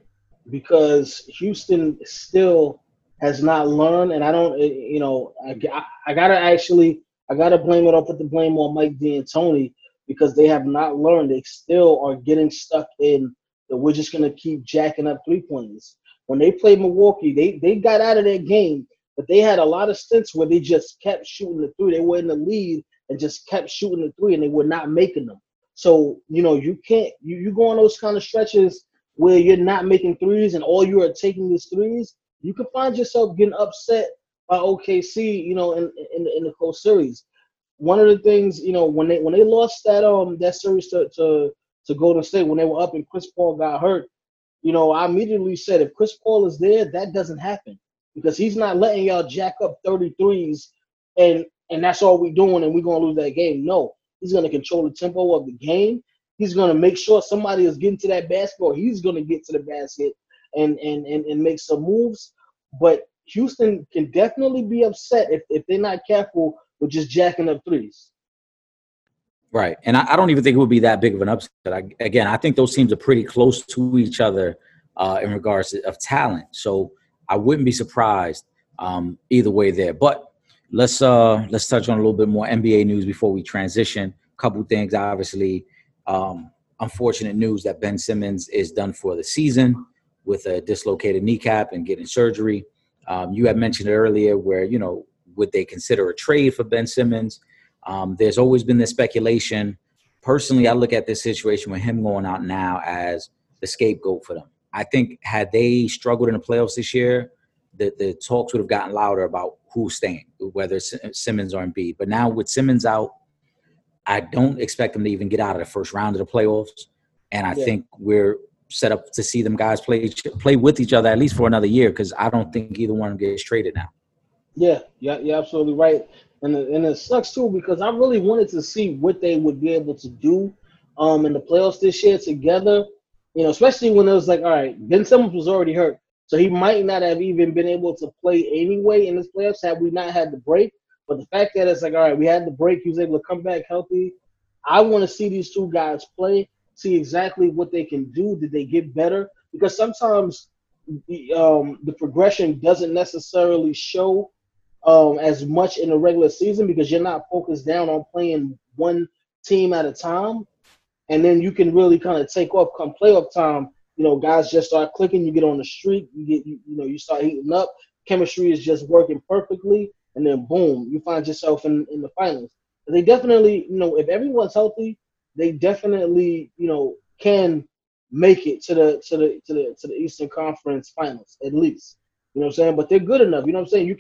because Houston still has not learned. And I don't, you know, I got to blame it, or put the blame on Mike D'Antoni, because they have not learned. They still are getting stuck in that we're just going to keep jacking up three-pointers. When they played Milwaukee, they got out of their game, but they had a lot of stints where they just kept shooting the three. They were in the lead and just kept shooting the three, and they were not making them. So, you know, you can't – you go on those kind of stretches where you're not making threes and all you are taking is threes, you can find yourself getting upset by OKC, you know, in the whole series. One of the things, you know, when they lost that series to Golden State, when they were up and Chris Paul got hurt, you know, I immediately said, if Chris Paul is there, that doesn't happen, because he's not letting y'all jack up 33s and that's all we're doing and we're going to lose that game. No, he's going to control the tempo of the game. He's going to make sure somebody is getting to that basket, or he's going to get to the basket and make some moves. But Houston can definitely be upset if they're not careful with just jacking up threes. Right. And I don't even think it would be that big of an upset. I think those teams are pretty close to each other in regards to, of talent. So I wouldn't be surprised either way there. But let's touch on a little bit more NBA news before we transition. A couple things, obviously. Unfortunate news that Ben Simmons is done for the season with a dislocated kneecap and getting surgery. You had mentioned earlier where, you know, would they consider a trade for Ben Simmons? There's always been this speculation. Personally, I look at this situation with him going out now as the scapegoat for them. I think had they struggled in the playoffs this year, the talks would have gotten louder about who's staying, whether it's Simmons or Embiid. But now with Simmons out, I don't expect them to even get out of the first round of the playoffs. And I think we're set up to see them guys play with each other at least for another year, because I don't think either one of them gets traded now. Yeah, you're absolutely right. And it sucks, too, because I really wanted to see what they would be able to do in the playoffs this year together, you know, especially when it was like, all right, Ben Simmons was already hurt, so he might not have even been able to play anyway in this playoffs had we not had the break. But the fact that it's like, all right, we had the break, he was able to come back healthy. I want to see these two guys play, see exactly what they can do. Did they get better? Because sometimes the progression doesn't necessarily show as much in the regular season, because you're not focused down on playing one team at a time. And then you can really kind of take off come playoff time. You know, guys just start clicking. You get on the streak. You start heating up. Chemistry is just working perfectly. And then, boom, you find yourself in the finals. But they definitely, you know, if everyone's healthy, they definitely, you know, can make it to the Eastern Conference Finals at least. You know what I'm saying? But they're good enough. You know what I'm saying? You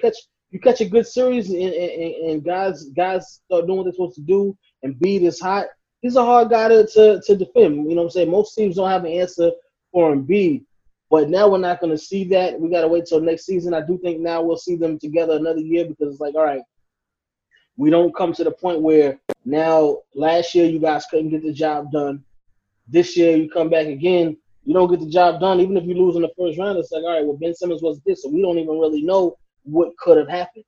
catch a good series and guys start doing what they're supposed to do, and Embiid is hot. He's a hard guy to defend. You know what I'm saying? Most teams don't have an answer for Embiid. But now we're not going to see that. We got to wait till next season. I do think now we'll see them together another year because it's like, all right, we don't come to the point where now last year you guys couldn't get the job done. This year you come back again, you don't get the job done. Even if you lose in the first round, it's like, all right, well, Ben Simmons was this, so we don't even really know what could have happened.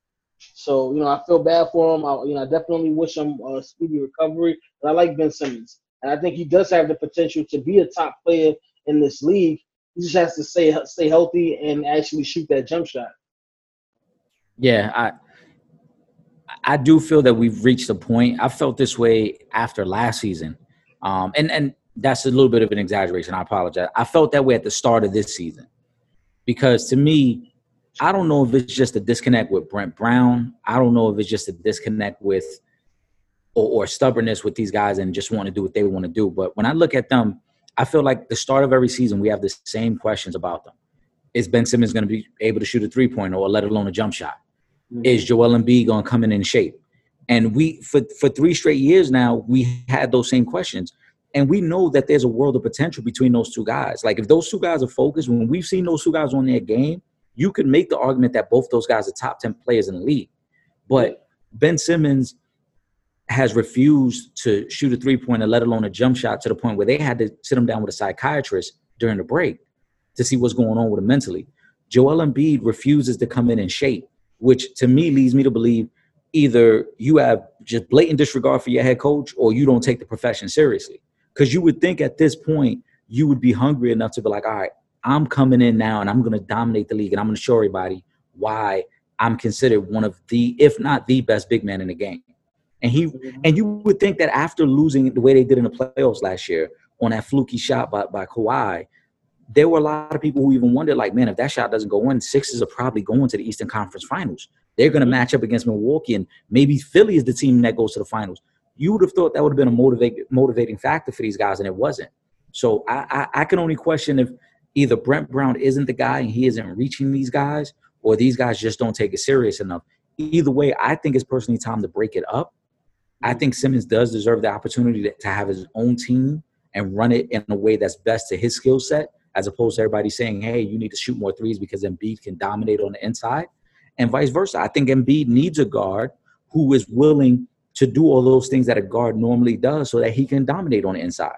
So, you know, I feel bad for him. I definitely wish him a speedy recovery. But I like Ben Simmons, and I think he does have the potential to be a top player in this league. He just has to stay healthy and actually shoot that jump shot. Yeah, I do feel that we've reached a point. I felt this way after last season, and that's a little bit of an exaggeration. I apologize. I felt that way at the start of this season because, to me, I don't know if it's just a disconnect with Brent Brown. I don't know if it's just a disconnect with or stubbornness with these guys and just want to do what they want to do. But when I look at them, I feel like the start of every season, we have the same questions about them. Is Ben Simmons going to be able to shoot a three-pointer or let alone a jump shot? Mm-hmm. Is Joel Embiid going to come in shape? And we for 3 straight years now, we had those same questions. And we know that there's a world of potential between those two guys. Like, if those two guys are focused, when we've seen those two guys on their game, you can make the argument that both those guys are top 10 players in the league. But Ben Simmons has refused to shoot a three-pointer, let alone a jump shot, to the point where they had to sit him down with a psychiatrist during the break to see what's going on with him mentally. Joel Embiid refuses to come in shape, which to me leads me to believe either you have just blatant disregard for your head coach or you don't take the profession seriously. Because you would think at this point you would be hungry enough to be like, all right, I'm coming in now and I'm going to dominate the league and I'm going to show everybody why I'm considered one of the, if not the best big man in the game. And you would think that after losing the way they did in the playoffs last year on that fluky shot by Kawhi, there were a lot of people who even wondered, like, man, if that shot doesn't go in, Sixers are probably going to the Eastern Conference Finals. They're going to match up against Milwaukee, and maybe Philly is the team that goes to the finals. You would have thought that would have been a motivating factor for these guys, and it wasn't. So I can only question if either Brent Brown isn't the guy and he isn't reaching these guys, or these guys just don't take it serious enough. Either way, I think it's personally time to break it up. I think Simmons does deserve the opportunity to have his own team and run it in a way that's best to his skill set, as opposed to everybody saying, hey, you need to shoot more threes because Embiid can dominate on the inside, and vice versa. I think Embiid needs a guard who is willing to do all those things that a guard normally does so that he can dominate on the inside.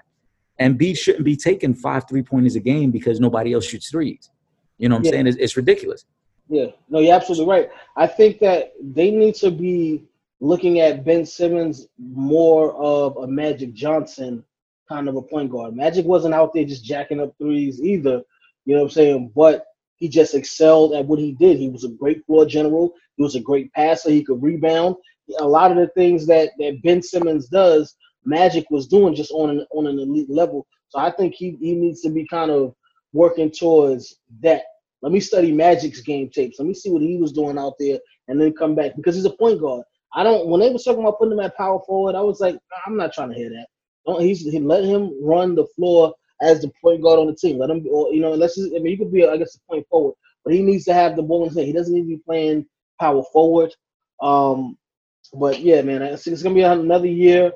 Embiid shouldn't be taking 5 3-pointers a game because nobody else shoots threes. You know what I'm saying? It's ridiculous. Yeah. No, you're absolutely right. I think that they need to be looking at Ben Simmons more of a Magic Johnson kind of a point guard. Magic wasn't out there just jacking up threes either, you know what I'm saying? But he just excelled at what he did. He was a great floor general. He was a great passer. He could rebound. A lot of the things that Ben Simmons does, Magic was doing just on an elite level. So I think he needs to be kind of working towards that. Let me study Magic's game tapes. Let me see what he was doing out there and then come back, because he's a point guard. When they were talking about putting him at power forward, I was like, I'm not trying to hear that. Let him run the floor as the point guard on the team. Let him, he could be, I guess, a point forward, but he needs to have the ball in his hand. He doesn't need to be playing power forward. But yeah, man, I think it's gonna be another year.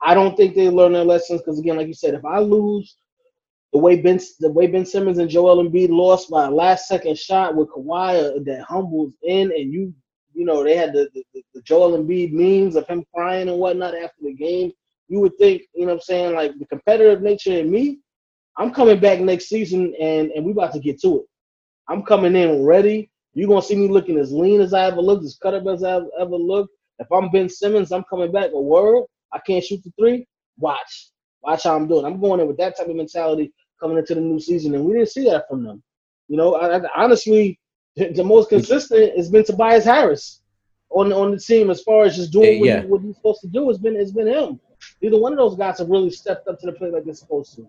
I don't think they learn their lessons because, again, like you said, if I lose the way Ben Simmons and Joel Embiid lost by a last-second shot with Kawhi that humbles in, and you know, they had the Joel Embiid memes of him crying and whatnot after the game. You would think, you know what I'm saying, like, the competitive nature in me, I'm coming back next season and we about to get to it. I'm coming in ready. You're going to see me looking as lean as I ever looked, as cut up as I ever looked. If I'm Ben Simmons, I'm coming back. A word, I can't shoot the three. Watch how I'm doing. I'm going in with that type of mentality coming into the new season, and we didn't see that from them. You know, honestly, the most consistent has been Tobias Harris on the team as far as just doing what he's supposed to do. It's been him. Neither one of those guys have really stepped up to the plate like they're supposed to.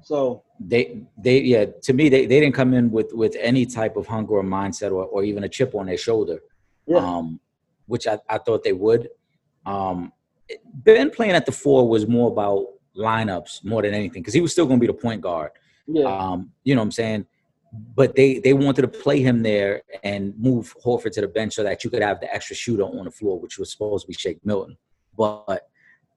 So to me they didn't come in with any type of hunger or mindset or even a chip on their shoulder, which I thought they would. Ben playing at the 4 was more about lineups more than anything because he was still going to be the point guard. You know what I'm saying? But they wanted to play him there and move Horford to the bench so that you could have the extra shooter on the floor, which was supposed to be Shake Milton. But,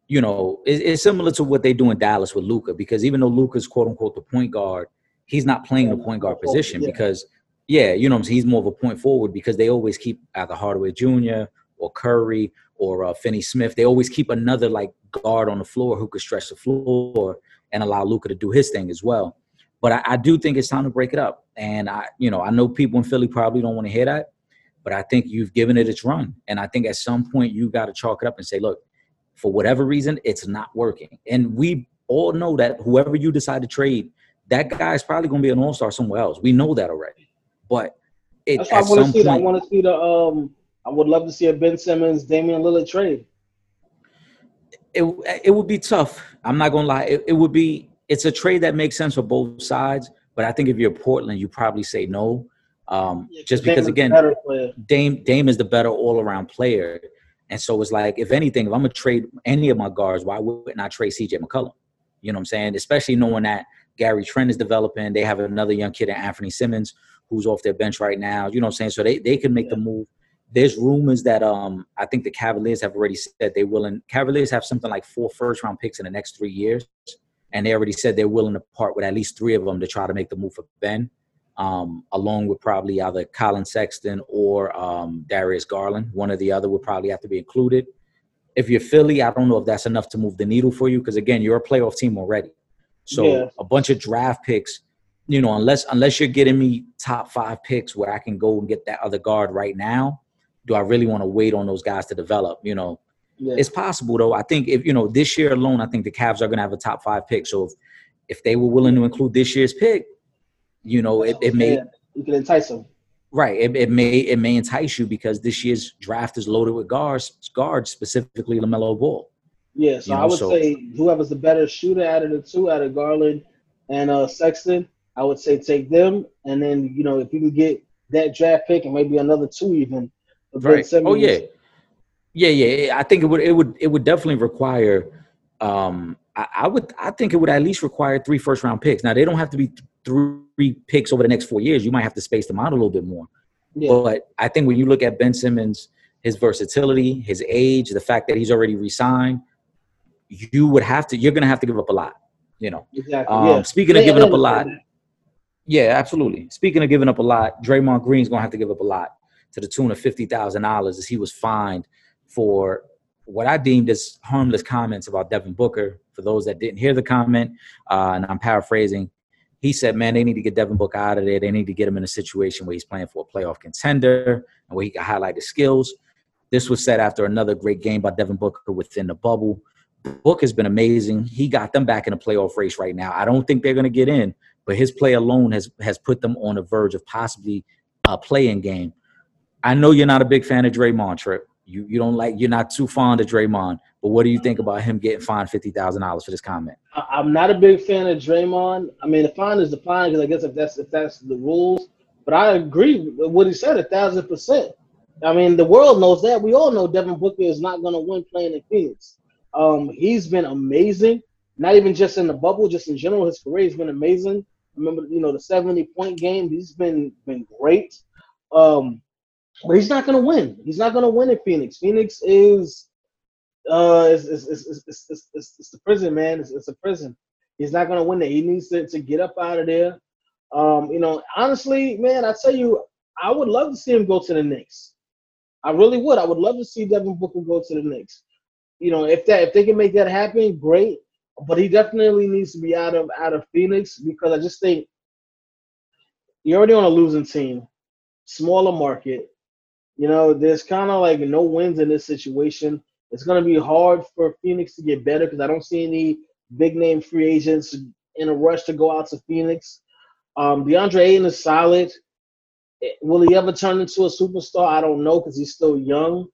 you know, it's similar to what they do in Dallas with Luka, because even though Luka's quote-unquote the point guard, he's not playing the point guard position because, you know, he's more of a point forward because they always keep either Hardaway Jr. or Curry or Finney Smith. They always keep another, like, guard on the floor who could stretch the floor and allow Luka to do his thing as well. But I do think it's time to break it up. And, I know people in Philly probably don't want to hear that, but I think you've given it its run. And I think at some point you got to chalk it up and say, look, for whatever reason, it's not working. And we all know that whoever you decide to trade, that guy is probably going to be an all-star somewhere else. We know that already. But that's at some point – I would love to see a Ben Simmons, Damian Lillard trade. It would be tough. I'm not going to lie. It would be – it's a trade that makes sense for both sides, but I think if you're Portland, you probably say no, just because, again, Dame is the better all-around player. And so it's like, if anything, if I'm going to trade any of my guards, why wouldn't I trade CJ McCollum? You know what I'm saying? Especially knowing that Gary Trent is developing. They have another young kid, Anthony Simmons, who's off their bench right now. You know what I'm saying? So they can make the move. There's rumors that I think the Cavaliers have already said they're willing. Cavaliers have something like 4 first-round picks in the next 3 years. And they already said they're willing to part with at least 3 of them to try to make the move for Ben, along with probably either Colin Sexton or Darius Garland. One or the other would probably have to be included. If you're Philly, I don't know if that's enough to move the needle for you because, again, you're a playoff team already. So a bunch of draft picks, you know, unless you're getting me top 5 picks where I can go and get that other guard right now, do I really want to wait on those guys to develop, you know? Yeah. It's possible, though. I think if, you know, this year alone, I think the Cavs are going to have a top 5 pick. So if they were willing to include this year's pick, you know, it may – you can entice them. Right. It may entice you because this year's draft is loaded with guards specifically LaMelo Ball. Yeah, so I would say whoever's the better shooter out of the 2, out of Garland and Sexton, I would say take them. And then, you know, if you can get that draft pick and maybe another 2 even. Right. Oh, yeah. Yeah. I think it would definitely require. I think it would at least require 3 first-round picks. Now they don't have to be 3 picks over the next 4 years. You might have to space them out a little bit more. Yeah. But I think when you look at Ben Simmons, his versatility, his age, the fact that he's already re-signed, you're going to have to give up a lot. You know. Exactly. Speaking of giving up a lot. Yeah, absolutely. Speaking of giving up a lot, Draymond Green's going to have to give up a lot to the tune of $50,000 as he was fined for what I deemed as harmless comments about Devin Booker. For those that didn't hear the comment, and I'm paraphrasing, he said, man, they need to get Devin Booker out of there. They need to get him in a situation where he's playing for a playoff contender and where he can highlight his skills. This was said after another great game by Devin Booker within the bubble. Book has been amazing. He got them back in a playoff race right now. I don't think they're going to get in, but his play alone has put them on the verge of possibly a play-in game. I know you're not a big fan of Draymond, Tripp. You don't like, you're not too fond of Draymond, but what do you think about him getting fined $50,000 for this comment? I'm not a big fan of Draymond. I mean, the fine is the fine because I guess if that's the rules. But I agree with what he said 1,000%. I mean, the world knows that. We all know Devin Booker is not going to win playing in Phoenix. He's been amazing, not even just in the bubble, just in general. His career has been amazing. Remember, you know, the 70-point game. He's been great. But he's not going to win. He's not going to win in Phoenix. Phoenix is the prison, man. It's a prison. He's not going to win there. He needs to get up out of there. You know, honestly, man, I tell you, I would love to see him go to the Knicks. I really would. I would love to see Devin Booker go to the Knicks. You know, if they can make that happen, great. But he definitely needs to be out of Phoenix because I just think you're already on a losing team, smaller market. You know, there's kind of like no wins in this situation. It's going to be hard for Phoenix to get better because I don't see any big-name free agents in a rush to go out to Phoenix. DeAndre Ayton is solid. Will he ever turn into a superstar? I don't know because he's still young.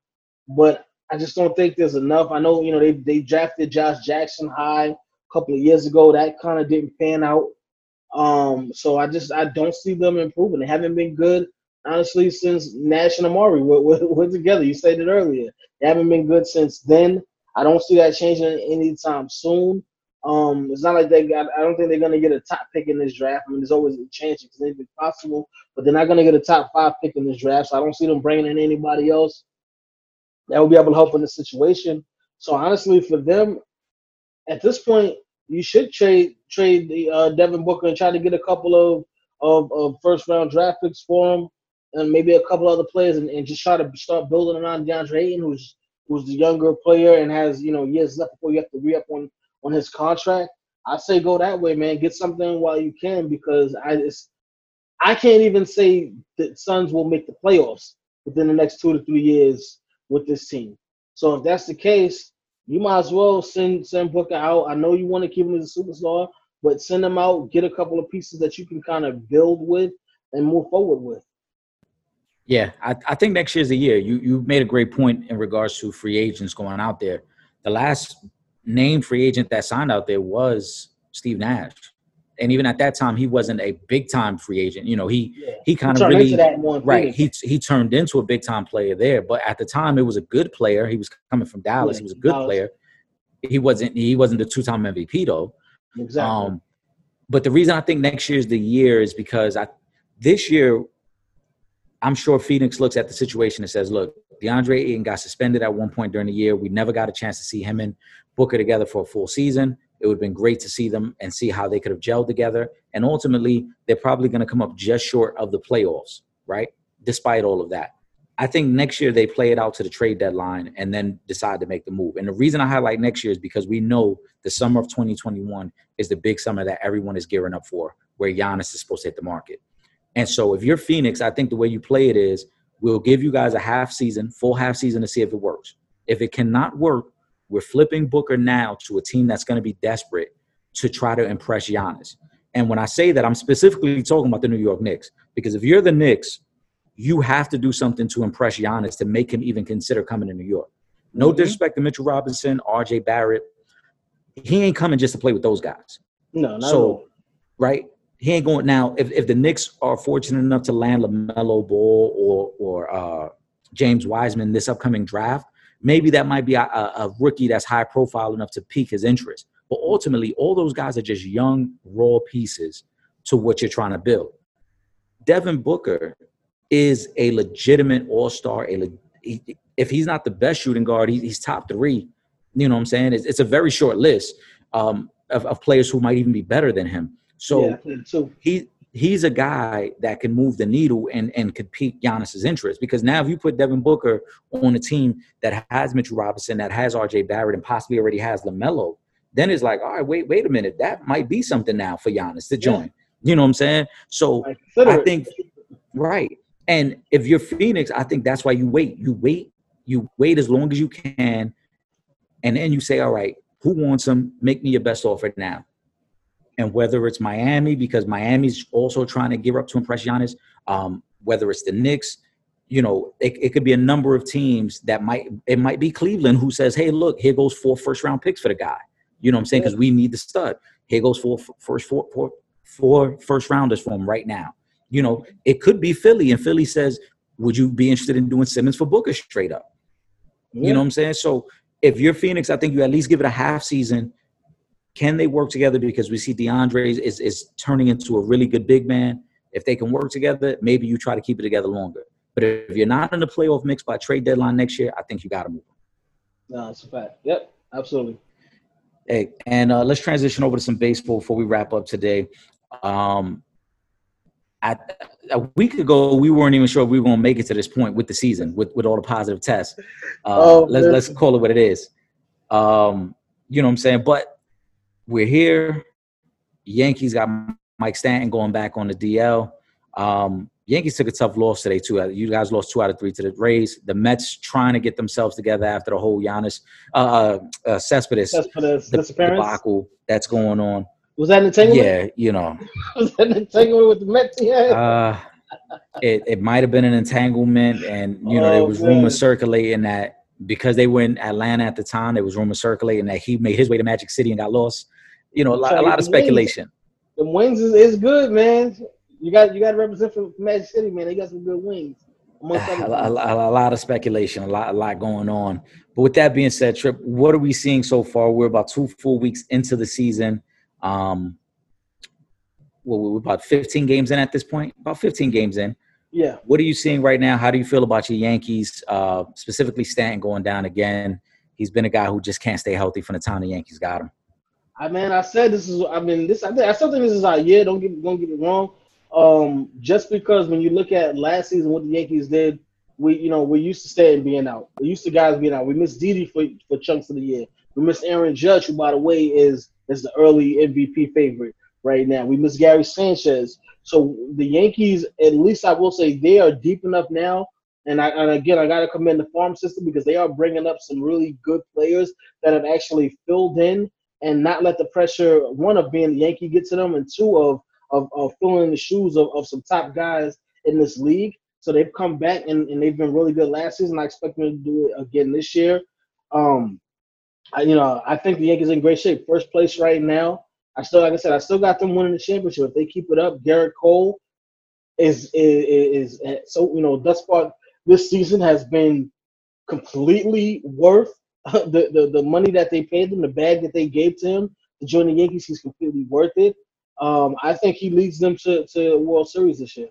But I just don't think there's enough. I know, you know, they drafted Josh Jackson high a couple of years ago. That kind of didn't pan out. So I don't see them improving. They haven't been good. Honestly, since Nash and Amari were together, you said it earlier. They haven't been good since then. I don't see that changing anytime soon. It's not like they got – I don't think they're going to get a top pick in this draft. I mean, there's always a chance because anything's possible, but they're not going to get a top 5 pick in this draft, so I don't see them bringing in anybody else that will be able to help in the situation. So, honestly, for them, at this point, you should trade the Devin Booker and try to get a couple of first-round draft picks for him and maybe a couple other players and just try to start building around DeAndre Ayton, who's the younger player and has, you know, years left before you have to re-up on his contract. I say go that way, man. Get something while you can because I can't even say that Suns will make the playoffs within the next 2 to 3 years with this team. So if that's the case, you might as well send Booker out. I know you want to keep him as a superstar, but send him out, get a couple of pieces that you can kind of build with and move forward with. Yeah, I think next year's the year. You made a great point in regards to free agents going out there. The last named free agent that signed out there was Steve Nash. And even at that time, he wasn't a big-time free agent. You know, he kind of really – right, he turned into a big-time player there. But at the time, it was a good player. He was coming from Dallas. Yeah, he was a good player. He wasn't the two-time MVP, though. Exactly. But the reason I think next year is the year is because this year, I'm sure Phoenix looks at the situation and says, look, DeAndre Ayton got suspended at one point during the year. We never got a chance to see him and Booker together for a full season. It would have been great to see them and see how they could have gelled together. And ultimately, they're probably going to come up just short of the playoffs, right? Despite all of that. I think next year they play it out to the trade deadline and then decide to make the move. And the reason I highlight next year is because we know the summer of 2021 is the big summer that everyone is gearing up for, where Giannis is supposed to hit the market. And so if you're Phoenix, I think the way you play it is we'll give you guys a full half season to see if it works. If it cannot work, we're flipping Booker now to a team that's going to be desperate to try to impress Giannis. And when I say that, I'm specifically talking about the New York Knicks, because if you're the Knicks, you have to do something to impress Giannis to make him even consider coming to New York. No disrespect to Mitchell Robinson, RJ Barrett. He ain't coming just to play with those guys. No, not so, right? He ain't going. Now, if the Knicks are fortunate enough to land LaMelo Ball or James Wiseman this upcoming draft, maybe that might be a rookie that's high profile enough to pique his interest. But ultimately, all those guys are just young, raw pieces to what you're trying to build. Devin Booker is a legitimate all-star. If he's not the best shooting guard, he's top 3. You know what I'm saying? It's a very short list of players who might even be better than him. So he's a guy that can move the needle and could pique Giannis's interest, because now if you put Devin Booker on a team that has Mitchell Robinson, that has RJ Barrett, and possibly already has LaMelo, then it's like, all right, wait a minute. That might be something now for Giannis to join. Yeah. You know what I'm saying? So I think, right. And if you're Phoenix, I think that's why you wait as long as you can. And then you say, all right, who wants him? Make me your best offer now. And whether it's Miami, because Miami's also trying to gear up to impress Giannis, whether it's the Knicks, you know, it could be a number of teams that might be Cleveland, who says, hey, look, here goes 4 first-round picks for the guy. You know what I'm saying? Because we need the stud. Here goes 4 first-rounders for him right now. You know, it could be Philly, and Philly says, would you be interested in doing Simmons for Booker straight up? Yeah. You know what I'm saying? So if you're Phoenix, I think you at least give it a half season. Can they work together? Because we see DeAndre is turning into a really good big man. If they can work together, maybe you try to keep it together longer. But if you're not in the playoff mix by trade deadline next year, I think you got to move. No, it's a fact. Yep, absolutely. Hey, and let's transition over to some baseball before we wrap up today. A week ago, we weren't even sure if we were going to make it to this point with the season, with all the positive tests. Let's call it what it is. You know what I'm saying? But we're here. Yankees got Mike Stanton going back on the DL. Yankees took a tough loss today, too. You guys lost 2 out of 3 to the Rays. The Mets trying to get themselves together after the whole Giannis Cespedes debacle that's going on. Was that an entanglement? Yeah, you know. Was that an entanglement with the Mets? Yeah. It might have been an entanglement, and, you know, there was rumors circulating that because they were in Atlanta at the time, there was rumors circulating that he made his way to Magic City and got lost. You know, a lot of speculation. The wings is good, man. You got to represent for Magic City, man. They got some good wings. A lot of speculation, a lot going on. But with that being said, Tripp, what are we seeing so far? We're about 2 full weeks into the season. We're about 15 games in at this point. About 15 games in. Yeah. What are you seeing right now? How do you feel about your Yankees, specifically Stanton going down again? He's been a guy who just can't stay healthy from the time the Yankees got him. I think this is our year. Don't get me wrong. Just because when you look at last season, what the Yankees did, we're used to Stanton being out. We're used to guys being out. We missed Didi for chunks of the year. We missed Aaron Judge, who, by the way, is the early MVP favorite right now. We missed Gary Sanchez. So the Yankees, at least I will say, they are deep enough now. And again, I got to commend the farm system because they are bringing up some really good players that have actually filled in and not let the pressure, one, of being the Yankee get to them, and two, of filling the shoes of some top guys in this league. So they've come back, and they've been really good last season. I expect them to do it again this year. I think the Yankees are in great shape. First place right now. I still got them winning the championship. If they keep it up, Gerrit Cole is thus far this season has been completely worth the money that they paid him, the bag that they gave to him to join the Yankees. He's completely worth it. I think he leads them to a World Series this year.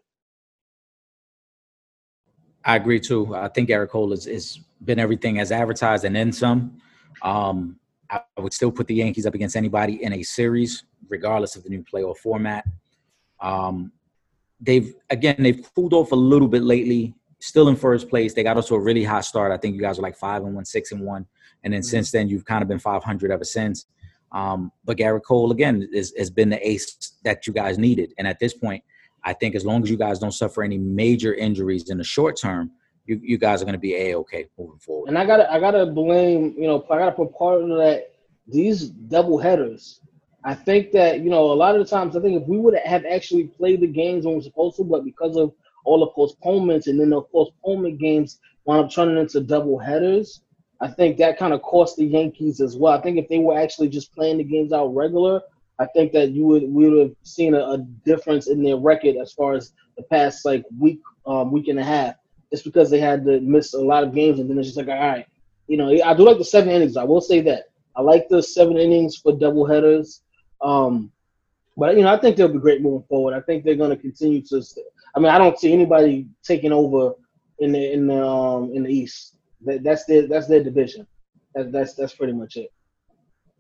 I agree too. I think Gerrit Cole has been everything as advertised and then some. I would still put the Yankees up against anybody in a series, regardless of the new playoff format. They've cooled off a little bit lately, still in first place. They got also a really hot start. I think you guys are like 5-1, 6-1. And then since then, you've kind of been 500 ever since. But Gerrit Cole, again, has been the ace that you guys needed. And at this point, I think as long as you guys don't suffer any major injuries in the short term, you guys are going to be A-okay moving forward. And I gotta blame, I gotta put part of that, these double headers. I think that, a lot of the times, I think if we would have actually played the games when we were supposed to, but because of all the postponements and then the postponement games wound up turning into double headers, I think that kind of cost the Yankees as well. I think if they were actually just playing the games out regular, I think that we would have seen a difference in their record as far as the past like week and a half. It's because they had to miss a lot of games, and then it's just like, all right. I do like the 7 innings. I will say that. I like the 7 innings for doubleheaders. But I think they'll be great moving forward. I think they're going to continue to – I don't see anybody taking over in the East. That's their division. That's pretty much it.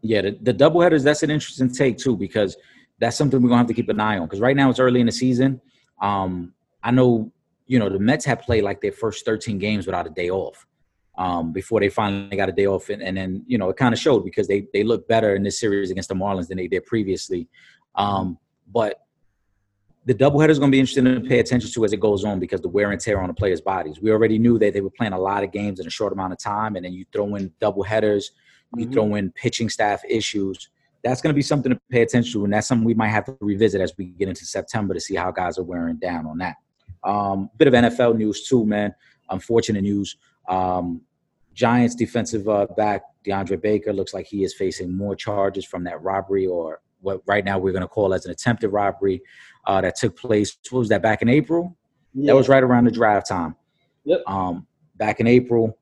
Yeah, the doubleheaders, that's an interesting take too, because that's something we're going to have to keep an eye on because right now it's early in the season. I know – the Mets have played like their first 13 games without a day off before they finally got a day off. And then, it kind of showed because they looked better in this series against the Marlins than they did previously. But the doubleheader is going to be interesting to pay attention to as it goes on because the wear and tear on the players' bodies. We already knew that they were playing a lot of games in a short amount of time. And then you throw in doubleheaders, you throw in pitching staff issues. That's going to be something to pay attention to. And that's something we might have to revisit as we get into September to see how guys are wearing down on that. Bit of NFL news too, man. Unfortunate news. Giants defensive back DeAndre Baker looks like he is facing more charges from that robbery, or what right now we're going to call as an attempted robbery that took place. What was that, back in April? Yeah. That was right around the draft time. Yep. Back in April,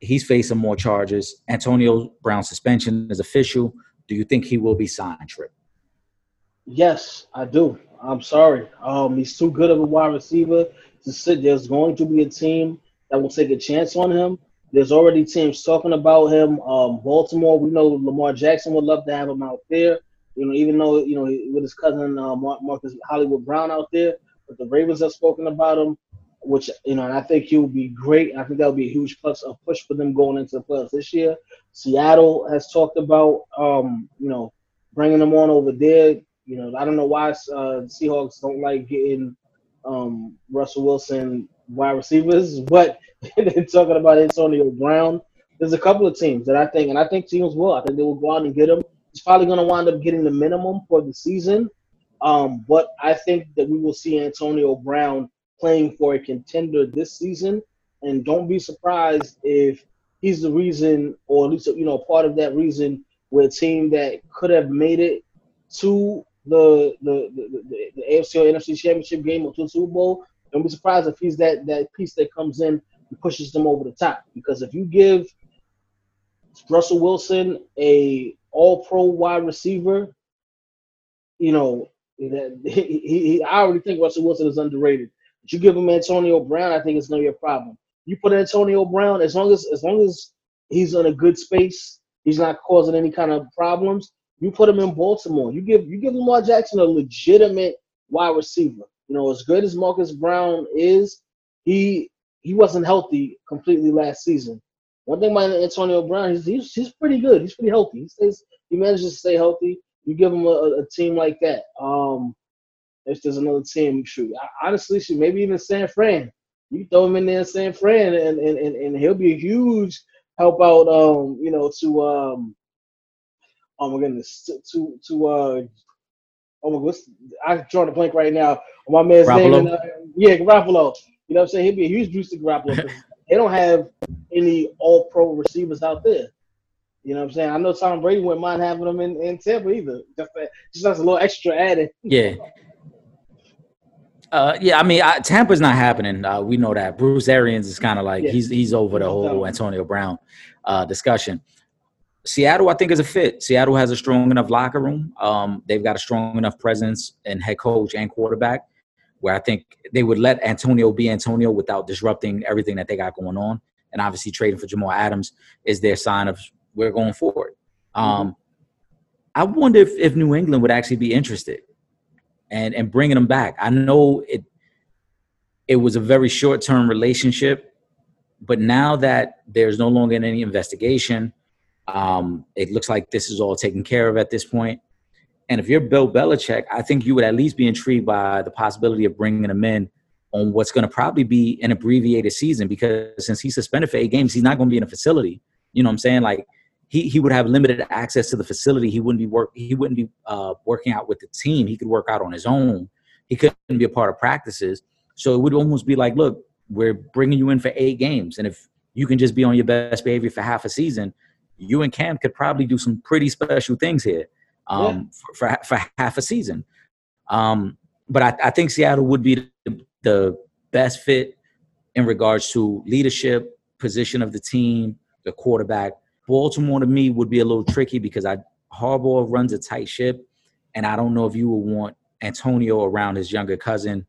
he's facing more charges. Antonio Brown's suspension is official. Do you think he will be signed, Tripp? Yes, I do. I'm sorry. He's too good of a wide receiver to sit. There's going to be a team that will take a chance on him. There's already teams talking about him. Baltimore, we know Lamar Jackson would love to have him out there. Even though, with his cousin Marcus Hollywood Brown out there, but the Ravens have spoken about him, which, and I think he will be great. I think that will be a huge push for them going into the playoffs this year. Seattle has talked about, bringing him on over there. I don't know why Seahawks don't like getting Russell Wilson wide receivers, but they're talking about Antonio Brown. There's a couple of teams that I think teams will. I think they will go out and get him. He's probably going to wind up getting the minimum for the season, but I think that we will see Antonio Brown playing for a contender this season, and don't be surprised if he's the reason, or at least part of that reason, where a team that could have made it to the AFC or NFC championship game or to the Super Bowl Don't be surprised if he's that piece that comes in and pushes them over the top. Because if you give Russell Wilson a all-pro wide receiver, you know, I already think Russell Wilson is underrated. But you give him Antonio Brown, I think it's going to be a problem. You put Antonio Brown, as long as he's in a good space, he's not causing any kind of problems, you put him in Baltimore. You give Lamar Jackson a legitimate wide receiver. You know, as good as Marcus Brown is, he wasn't healthy completely last season. One thing about Antonio Brown, he's pretty good. He's pretty healthy. He manages to stay healthy. You give him a team like that. If there's another team, honestly, maybe even San Fran. You throw him in there in San Fran, and he'll be a huge help out. I'm drawing a blank right now. My man's Garoppolo. Name. Garoppolo. You know what I'm saying? He'd be a huge boost to Garoppolo. They don't have any all-pro receivers out there. You know what I'm saying? I know Tom Brady wouldn't mind having them in Tampa either. Just that's a little extra added. Yeah. Tampa's not happening. We know that. Bruce Arians is kind of like he's over the whole Antonio Brown discussion. Seattle, I think, is a fit. Seattle has a strong enough locker room. They've got a strong enough presence in head coach and quarterback where I think they would let Antonio be Antonio without disrupting everything that they got going on. And obviously trading for Jamal Adams is their sign of we're going forward. I wonder if New England would actually be interested and bringing them back. I know it was a very short-term relationship, but now that there's no longer any investigation, it looks like this is all taken care of at this point. And if you're Bill Belichick, I think you would at least be intrigued by the possibility of bringing him in on what's going to probably be an abbreviated season, because since he's suspended for 8 games, he's not going to be in a facility. You know what I'm saying? Like he would have limited access to the facility. He wouldn't be working out with the team. He could work out on his own. He couldn't be a part of practices. So it would almost be like, look, we're bringing you in for 8 games. And if you can just be on your best behavior for half a season, you and Cam could probably do some pretty special things here for half a season. But I think Seattle would be the best fit in regards to leadership, position of the team, the quarterback. Baltimore, to me, would be a little tricky because Harbaugh runs a tight ship, and I don't know if you would want Antonio around his younger cousin.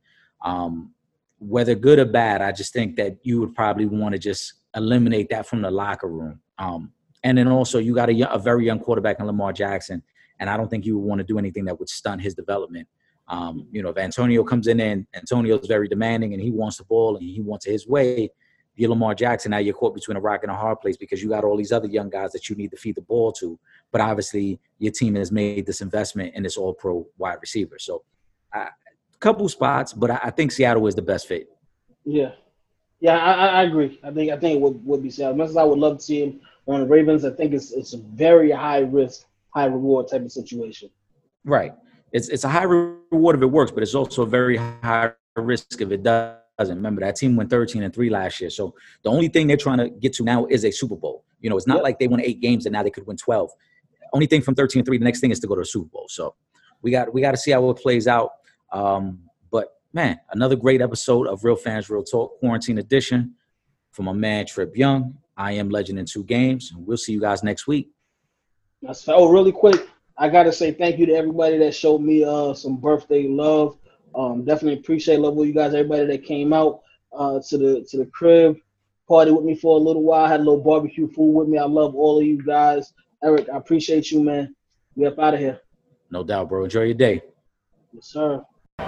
Whether good or bad, I just think that you would probably want to just eliminate that from the locker room. And then also you got a very young quarterback in Lamar Jackson, and I don't think you would want to do anything that would stunt his development. If Antonio comes in and Antonio's very demanding and he wants the ball and he wants it his way, you're Lamar Jackson, now you're caught between a rock and a hard place because you got all these other young guys that you need to feed the ball to. But obviously your team has made this investment in this all-pro wide receiver. So a couple spots, but I think Seattle is the best fit. Yeah. Yeah, I agree. I think it would be Seattle. As much as I would love to see him on the Ravens, I think it's a very high-risk, high-reward type of situation. Right. It's a high reward if it works, but it's also a very high risk if it doesn't. Remember, that team went 13-3 last year. So the only thing they're trying to get to now is a Super Bowl. You know, it's not like they won 8 games and now they could win 12. Only thing from 13-3, the next thing is to go to a Super Bowl. So we got to see how it plays out. But, man, another great episode of Real Fans, Real Talk, Quarantine Edition. For my man, Trip Young, I am Legend in 2 Games. We'll see you guys next week. Really quick, I got to say thank you to everybody that showed me some birthday love. Definitely appreciate love with you guys, everybody that came out to the crib, party with me for a little while, had a little barbecue food with me. I love all of you guys. Eric, I appreciate you, man. We up out of here. No doubt, bro. Enjoy your day. Yes, sir.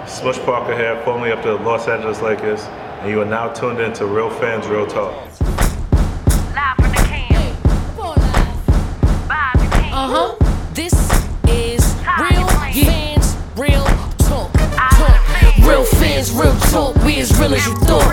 Smush Parker here, formerly of the Los Angeles Lakers, and you are now tuned in to Real Fans, Real Talk. Live from the camp. This is Real Fans, Real Talk. Real Fans, Real Talk. We as real as you thought.